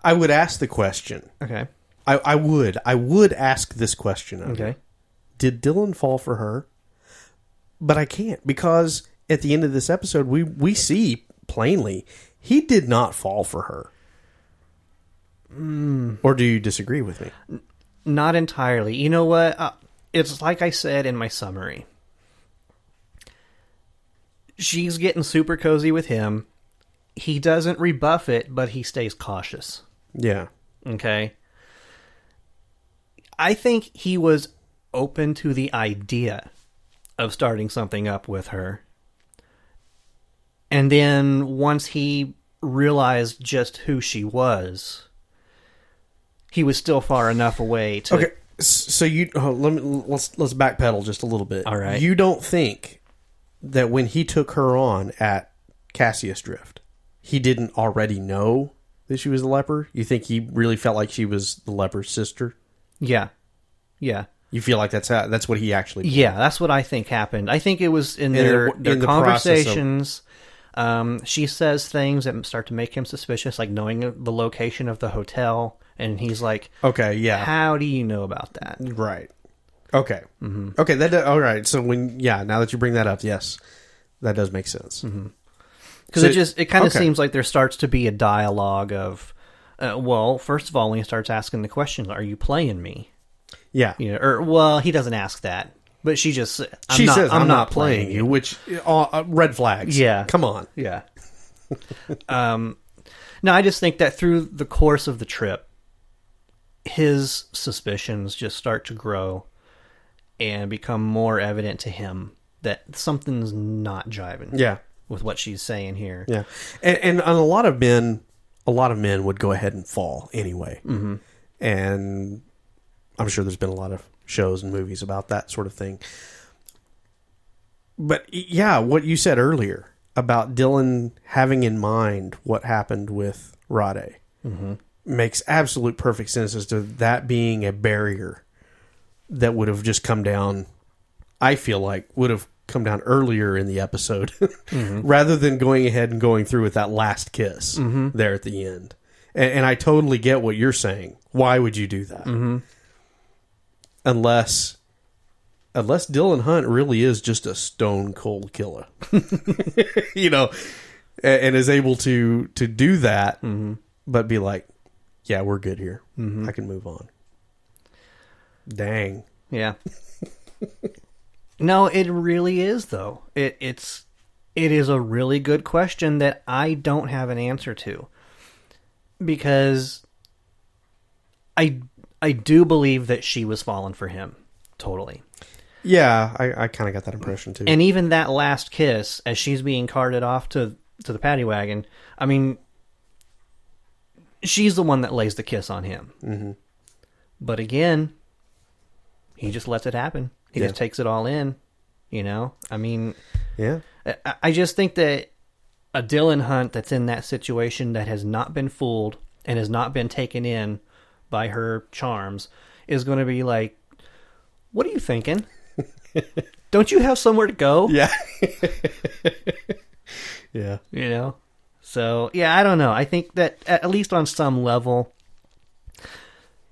I would ask the question. Okay. I would ask this question. Okay. Did Dylan fall for her? But I can't, because at the end of this episode, we see plainly he did not fall for her. Mm. Or do you disagree with me? Not entirely. You know what? It's like I said in my summary. She's getting super cozy with him. He doesn't rebuff it, but he stays cautious. Yeah. Okay. I think he was open to the idea of starting something up with her. And then once he realized just who she was, he was still far enough away to... Okay. So you... Oh, let's backpedal just a little bit. All right. You don't think... that when he took her on at Cassius Drift, he didn't already know that she was a leper? You think he really felt like she was the leper's sister? Yeah. Yeah. You feel like that's what he actually did? Yeah, that's what I think happened. I think it was in their conversations. She says things that start to make him suspicious, like knowing the location of the hotel. And he's like, "Okay, yeah. How do you know about that?" Right. Okay. Mm-hmm. Okay. All right. So now that you bring that up, yes, that does make sense. Because mm-hmm. it kind of seems like there starts to be a dialogue of, well, first of all, when he starts asking the question, "Are you playing me?" Yeah. You know, or well, he doesn't ask that, but she says, "I'm not playing you," which red flags. Yeah. Come on. Yeah. No, I just think that through the course of the trip, his suspicions just start to grow. And become more evident to him that something's not jiving. Yeah, with what she's saying here. Yeah, and a lot of men would go ahead and fall anyway. Mm-hmm. And I'm sure there's been a lot of shows and movies about that sort of thing. But yeah, what you said earlier about Dylan having in mind what happened with Rade mm-hmm. makes absolute perfect sense as to that being a barrier. That would have just come down, I feel like, would have come down earlier in the episode mm-hmm. rather than going ahead and going through with that last kiss mm-hmm. there at the end. And I totally get what you're saying. Why would you do that? Mm-hmm. Unless Dylan Hunt really is just a stone cold killer, you know, and is able to do that, mm-hmm. but be like, yeah, we're good here. Mm-hmm. I can move on. Dang. Yeah. No, it really is, though. It is a really good question that I don't have an answer to. Because I do believe that she was falling for him. Totally. Yeah, I kind of got that impression, too. And even that last kiss, as she's being carted off to the paddy wagon, I mean, she's the one that lays the kiss on him. Mm-hmm. But again... he just lets it happen. He just takes it all in, you know? I mean, yeah. I just think that a Dylan Hunt that's in that situation that has not been fooled and has not been taken in by her charms is going to be like, what are you thinking? Don't you have somewhere to go? Yeah. Yeah. You know? So, yeah, I don't know. I think that at least on some level,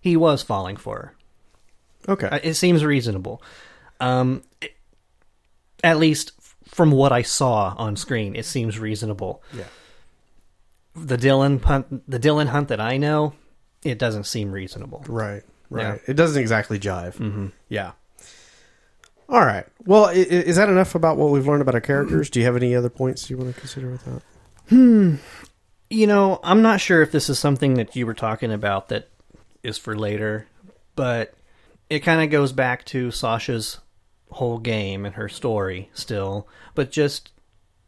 he was falling for her. Okay. It seems reasonable. At least from what I saw on screen, it seems reasonable. Yeah. The Dylan Hunt that I know, it doesn't seem reasonable. Right. Yeah. It doesn't exactly jive. Mm-hmm. Yeah. All right. Well, is that enough about what we've learned about our characters? Do you have any other points you want to consider with that? You know, I'm not sure if this is something that you were talking about that is for later, but it kind of goes back to Sasha's whole game and her story still, but just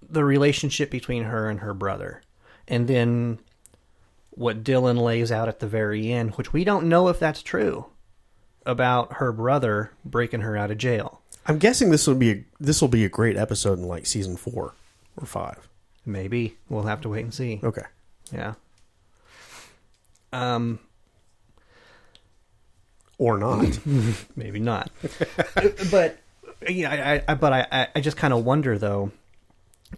the relationship between her and her brother. And then what Dylan lays out at the very end, which we don't know if that's true, about her brother breaking her out of jail. I'm guessing this will be a great episode in like season 4 or 5. Maybe. We'll have to wait and see. Okay. Yeah. Or not. Maybe not. But yeah, I just kind of wonder, though,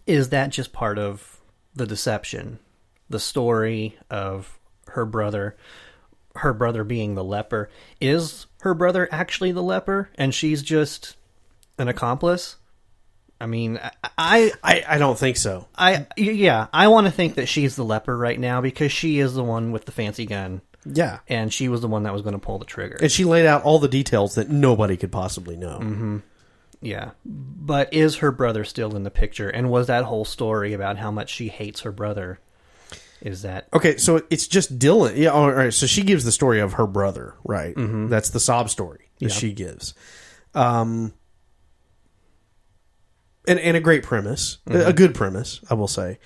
is that just part of the deception? The story of her brother being the leper. Is her brother actually the leper? And she's just an accomplice? I mean, I don't think so. I want to think that she's the leper right now because she is the one with the fancy gun. Yeah. And she was the one that was going to pull the trigger. And she laid out all the details that nobody could possibly know. Mm-hmm. Yeah. But is her brother still in the picture? And was that whole story about how much she hates her brother? Is that... Okay, so it's just Dylan. Yeah. All right. So she gives the story of her brother, right? Mm-hmm. That's the sob story that she gives. And a great premise, mm-hmm. a good premise, I will say.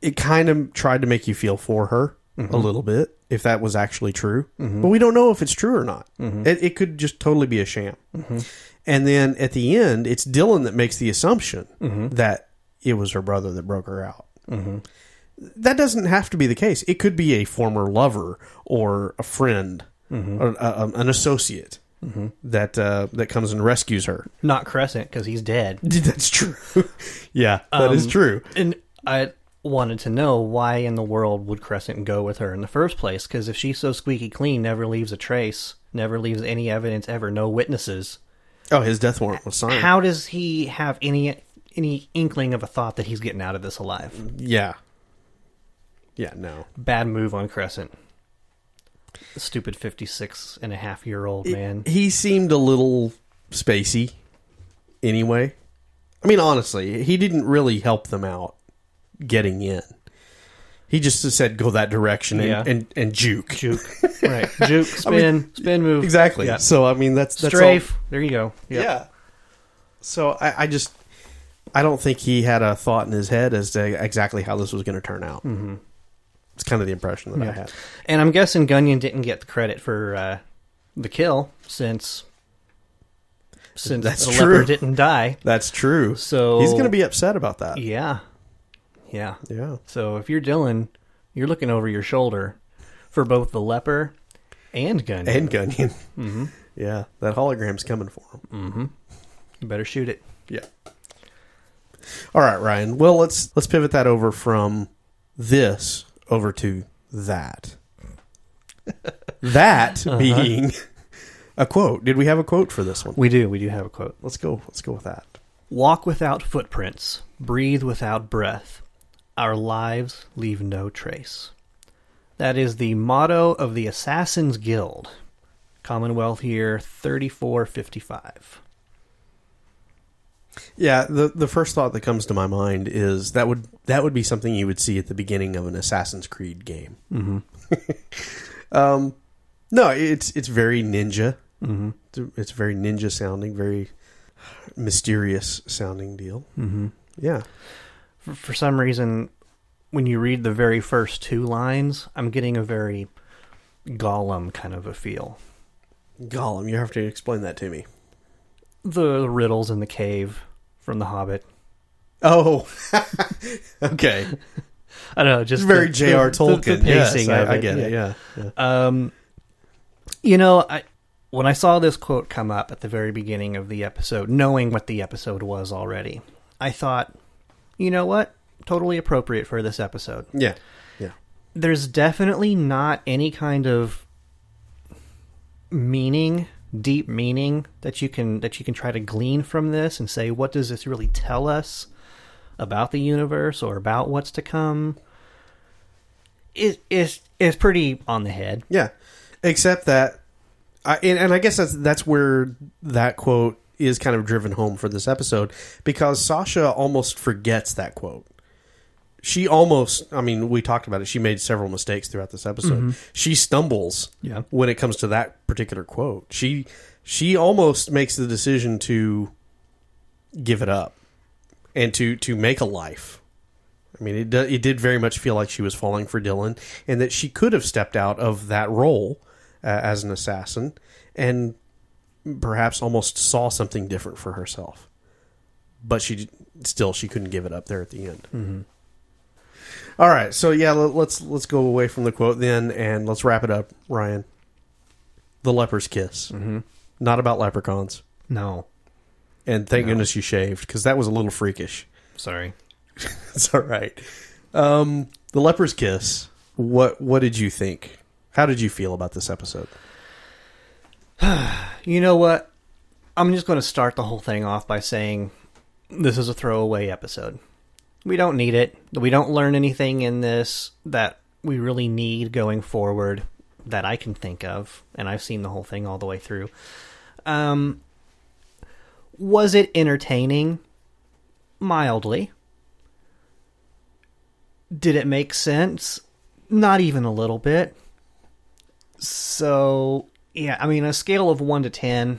It kind of tried to make you feel for her mm-hmm. a little bit, if that was actually true. Mm-hmm. But we don't know if it's true or not. Mm-hmm. It could just totally be a sham. Mm-hmm. And then at the end, it's Dylan that makes the assumption mm-hmm. that it was her brother that broke her out. Mm-hmm. That doesn't have to be the case. It could be a former lover or a friend mm-hmm. or an associate. Mm-hmm. That comes and rescues her. Not Crescent, because he's dead. That's true. Yeah, that is true. And I wanted to know why in the world would Crescent go with her in the first place? Because if she's so squeaky clean, never leaves a trace, never leaves any evidence ever, no witnesses. Oh, his death warrant was signed. How does he have any inkling of a thought that he's getting out of this alive? Yeah. Yeah, no. Bad move on Crescent. The stupid 56-and-a-half-year-old man. He seemed a little spacey anyway. I mean, honestly, he didn't really help them out getting in. He just said, go that direction and juke. Juke, right. Juke, spin, spin, move. Exactly. Yeah. So, I mean, that's strafe. All. There you go. Yep. Yeah. So, I don't think he had a thought in his head as to exactly how this was going to turn out. Mm-hmm. It's kind of the impression that I had. And I'm guessing Gunyan didn't get the credit for the kill since the leper didn't die. That's true. So he's going to be upset about that. Yeah. So if you're Dylan, you're looking over your shoulder for both the leper and Gunyan. Mm-hmm. Yeah. That hologram's coming for him. Mm-hmm. You better shoot it. Yeah. All right, Ryan. Well, let's pivot that over from this over to that. That being a quote. Did we have a quote for this one? We do have a quote. Let's go with that. Walk without footprints. Breathe without breath. Our lives leave no trace. That is the motto of the Assassin's Guild. Commonwealth year 3455. Yeah, the first thought that comes to my mind is that would be something you would see at the beginning of an Assassin's Creed game. Mm-hmm. No, it's very ninja. Mm-hmm. It's very ninja sounding, very mysterious sounding deal. Mm-hmm. Yeah. For some reason, when you read the very first two lines, I'm getting a very Gollum kind of a feel. Gollum, you have to explain that to me. The riddles in the cave from The Hobbit. Oh, okay. I don't know. Just very J.R. Tolkien. The pacing. Yes, I get it. Yeah. You know, when I saw this quote come up at the very beginning of the episode, knowing what the episode was already, I thought, you know what? Totally appropriate for this episode. Yeah. Yeah. There's definitely not any kind of meaning deep meaning that you can try to glean from this and say, what does this really tell us about the universe or about what's to come? It's pretty on the head. Yeah, except that, and I guess that's where that quote is kind of driven home for this episode, because Sasha almost forgets that quote. She almost, I mean, we talked about it. She made several mistakes throughout this episode. Mm-hmm. She stumbles when it comes to that particular quote. She almost makes the decision to give it up and to make a life. I mean, it did very much feel like she was falling for Dylan, and that she could have stepped out of that role as an assassin and perhaps almost saw something different for herself. But she couldn't give it up there at the end. Mm-hmm. All right, so yeah, let's go away from the quote then, and let's wrap it up, Ryan. The Leper's Kiss. Mm-hmm. Not about leprechauns. No. And thank goodness you shaved, because that was a little freakish. Sorry. It's all right. The Leper's Kiss. What did you think? How did you feel about this episode? You know what? I'm just going to start the whole thing off by saying this is a throwaway episode. We don't need it. We don't learn anything in this that we really need going forward that I can think of. And I've seen the whole thing all the way through. Was it entertaining? Mildly. Did it make sense? Not even a little bit. So, yeah, I mean, a scale of 1 to 10,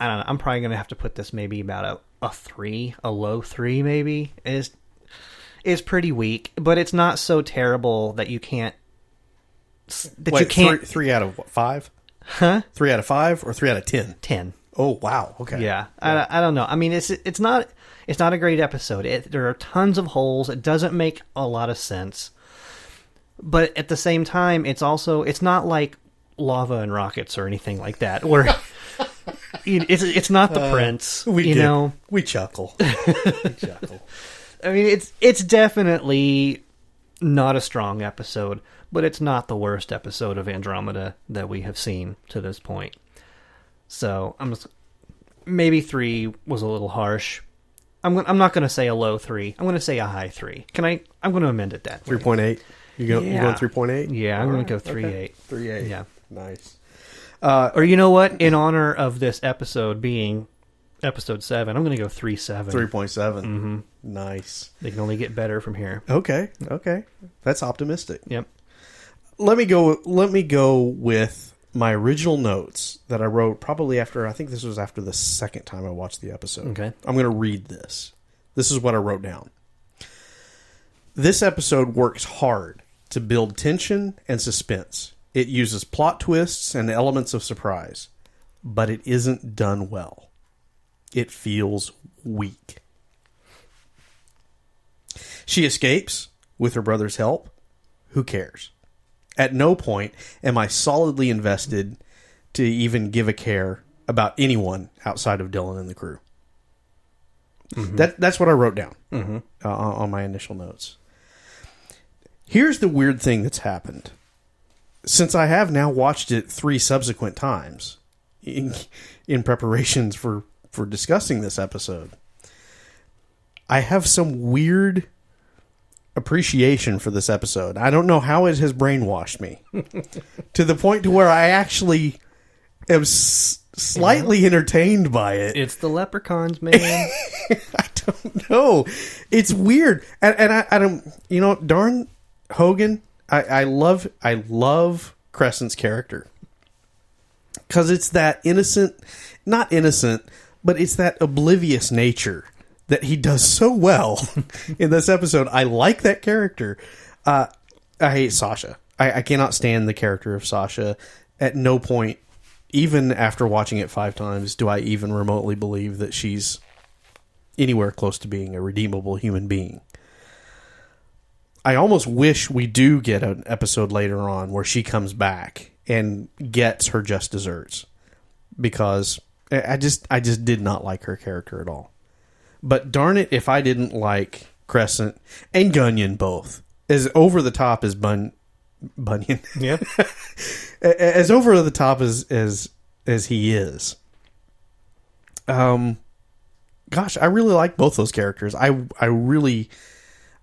I don't know. I'm probably going to have to put this maybe about a 3, a low 3 maybe, is pretty weak, but it's not so terrible that you can't... Wait, you can't... 3 out of what, 5? Huh? 3 out of 5 or 3 out of 10? 10. Oh, wow. Okay. Yeah. I don't know. I mean, it's not a great episode. There are tons of holes. It doesn't make a lot of sense. But at the same time, it's not like Lava and Rockets or anything like that, where... It's not the Prince. We chuckle. I mean, it's definitely not a strong episode, but it's not the worst episode of Andromeda that we have seen to this point. So maybe 3 was a little harsh. I'm not going to say a low 3. I'm going to say a high 3. I'm going to amend it that 3.8. You going 3.8? Yeah, I'm going to go 3.8. 3.8. Yeah, nice. Or you know what? In honor of this episode being episode 7, I'm going to go 3.7. 3.7. Mm-hmm. Nice. They can only get better from here. Okay. That's optimistic. Yep. Let me go with my original notes that I wrote probably after, I think this was after the second time I watched the episode. Okay. I'm going to read this. This is what I wrote down. This episode works hard to build tension and suspense. It uses plot twists and elements of surprise, but it isn't done well. It feels weak. She escapes with her brother's help. Who cares? At no point am I solidly invested to even give a care about anyone outside of Dylan and the crew. Mm-hmm. That's what I wrote down on my initial notes. Here's the weird thing that's happened. Since I have now watched it 3 subsequent times in preparations for discussing this episode, I have some weird appreciation for this episode. I don't know how it has brainwashed me to the point to where I actually am slightly entertained by it. It's the leprechauns, man. I don't know. It's weird. And I don't, you know, darn Hogan. I love Crescent's character, because it's that it's that oblivious nature that he does so well in this episode. I like that character. I hate Sasha. I cannot stand the character of Sasha. At no point, even after watching it 5 times, do I even remotely believe that she's anywhere close to being a redeemable human being. I almost wish we do get an episode later on where she comes back and gets her just desserts, because I just did not like her character at all. But darn it, if I didn't like Crescent and Gunyan both, as over the top as Bun Bunyan. Yeah. As over the top as he is. Gosh, I really like both those characters. I really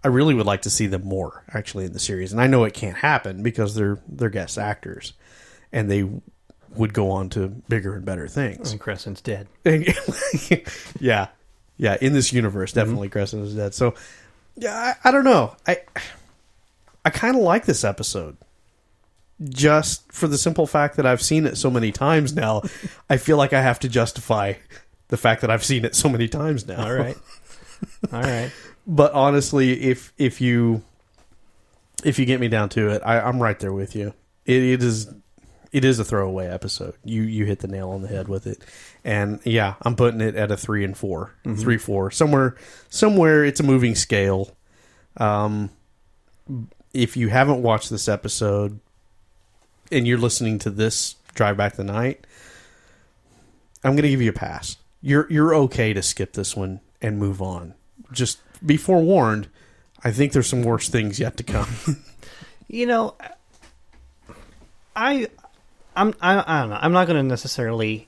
would like to see them more actually in the series, and I know it can't happen because they're guest actors, and they would go on to bigger and better things. And Crescent's dead. Yeah. Yeah. In this universe, definitely Crescent is dead. So yeah, I don't know. I kind of like this episode just for the simple fact that I've seen it so many times now. I feel like I have to justify the fact that I've seen it so many times now. All right. But honestly, if you get me down to it, I'm right there with you. It is a throwaway episode. You hit the nail on the head with it. And yeah, I'm putting it at a 3 and 4. Mm-hmm. 3, 4. Somewhere it's a moving scale. If you haven't watched this episode and you're listening to this Drive Back the Night, I'm going to give you a pass. You're okay to skip this one and move on. Just be forewarned, I think there's some worse things yet to come. You know, I don't know. I'm not going to necessarily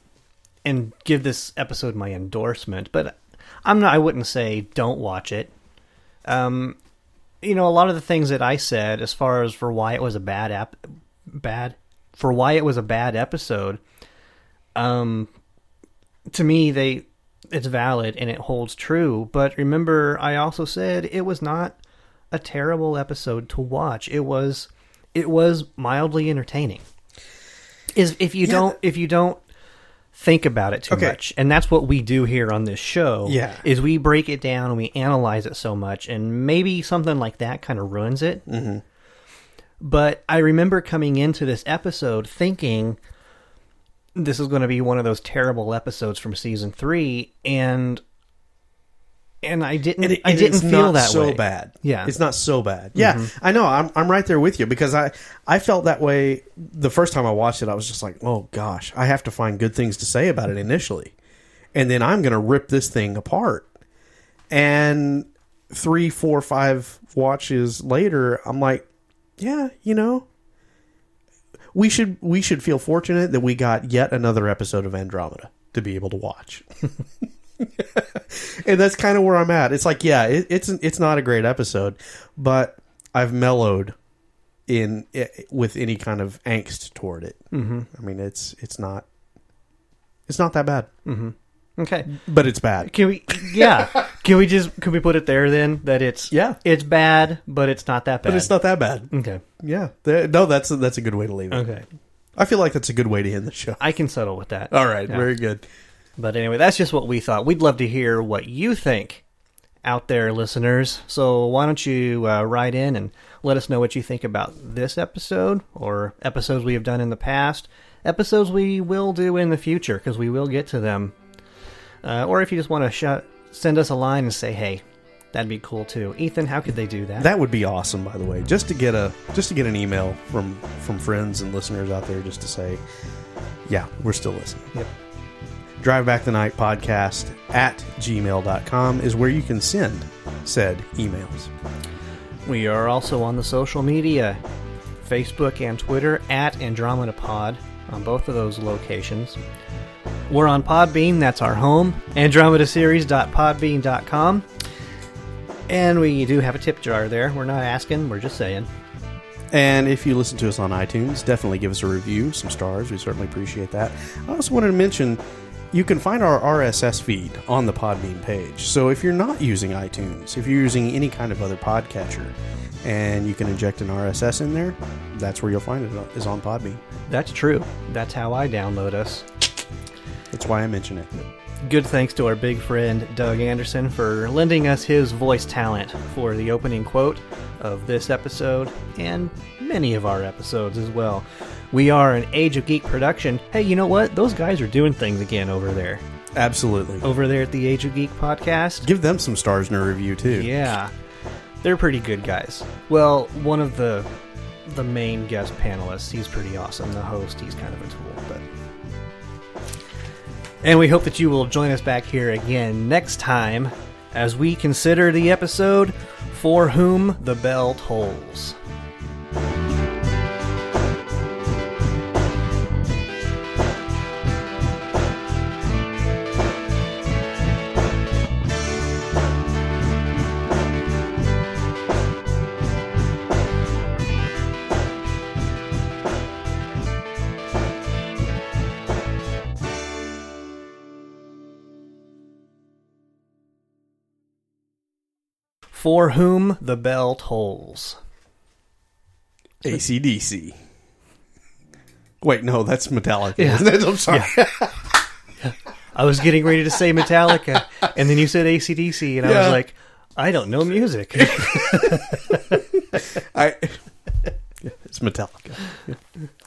and give this episode my endorsement, but I wouldn't say don't watch it. You know, a lot of the things that I said as far as for why it was a bad episode, to me it's valid and it holds true. But remember, I also said it was not a terrible episode to watch. It was mildly entertaining. If you don't think about it too much, and that's what we do here on this show. Yeah, is we break it down and we analyze it so much, and maybe something like that kind of ruins it. Mm-hmm. But I remember coming into this episode thinking this is going to be one of those terrible episodes from season 3, and I didn't feel that so way. Bad. Yeah, it's not so bad. Yeah, mm-hmm. I know. I'm right there with you because I felt that way the first time I watched it. I was just like, oh gosh, I have to find good things to say about it initially, and then I'm going to rip this thing apart. And 3, 4, 5 watches later, I'm like, yeah, you know, we should feel fortunate that we got yet another episode of Andromeda to be able to watch. And that's kind of where I'm at. It's like, yeah, it's not a great episode, but I've mellowed in it with any kind of angst toward it. Mm-hmm. I mean, it's not that bad. Mm-hmm. Okay, but it's bad. Can we put it there then that it's bad, but it's not that bad. But it's not that bad. Okay, yeah, that's a good way to leave it. Okay, I feel like that's a good way to end the show. I can settle with that. All right, yeah. Very good. But anyway, that's just what we thought. We'd love to hear what you think out there, listeners. So why don't you write in and let us know what you think about this episode or episodes we have done in the past, episodes we will do in the future because we will get to them. Or if you just want to send us a line and say, hey, that'd be cool too. Ethan, how could they do that? That would be awesome, by the way, just to get an email from friends and listeners out there just to say, yeah, we're still listening. Yep. Drive Back the Night podcast @gmail.com is where you can send said emails. We are also on the social media, Facebook and Twitter @AndromedaPod on both of those locations. We're on Podbean, that's our home, AndromedaSeries.podbean.com. And we do have a tip jar there. We're not asking, we're just saying. And if you listen to us on iTunes, definitely give us a review, some stars. We certainly appreciate that. I also wanted to mention, you can find our RSS feed on the Podbean page. So if you're not using iTunes, if you're using any kind of other podcatcher, and you can inject an RSS in there, that's where you'll find it, is on Podbean. That's true. That's how I download us. That's why I mention it. Good thanks to our big friend Doug Anderson for lending us his voice talent for the opening quote of this episode and many of our episodes as well. We are an Age of Geek production. Hey, you know what? Those guys are doing things again over there. Absolutely. Over there at the Age of Geek podcast. Give them some stars in a review, too. Yeah. They're pretty good guys. Well, one of the main guest panelists, he's pretty awesome. The host, he's kind of a tool. And we hope that you will join us back here again next time as we consider the episode For Whom the Bell Tolls. For whom the bell tolls. AC/DC. Wait, no, that's Metallica, isn't it? I'm sorry. Yeah. I was getting ready to say Metallica, and then you said AC/DC, and I was like, I don't know music. It's Metallica. Yeah.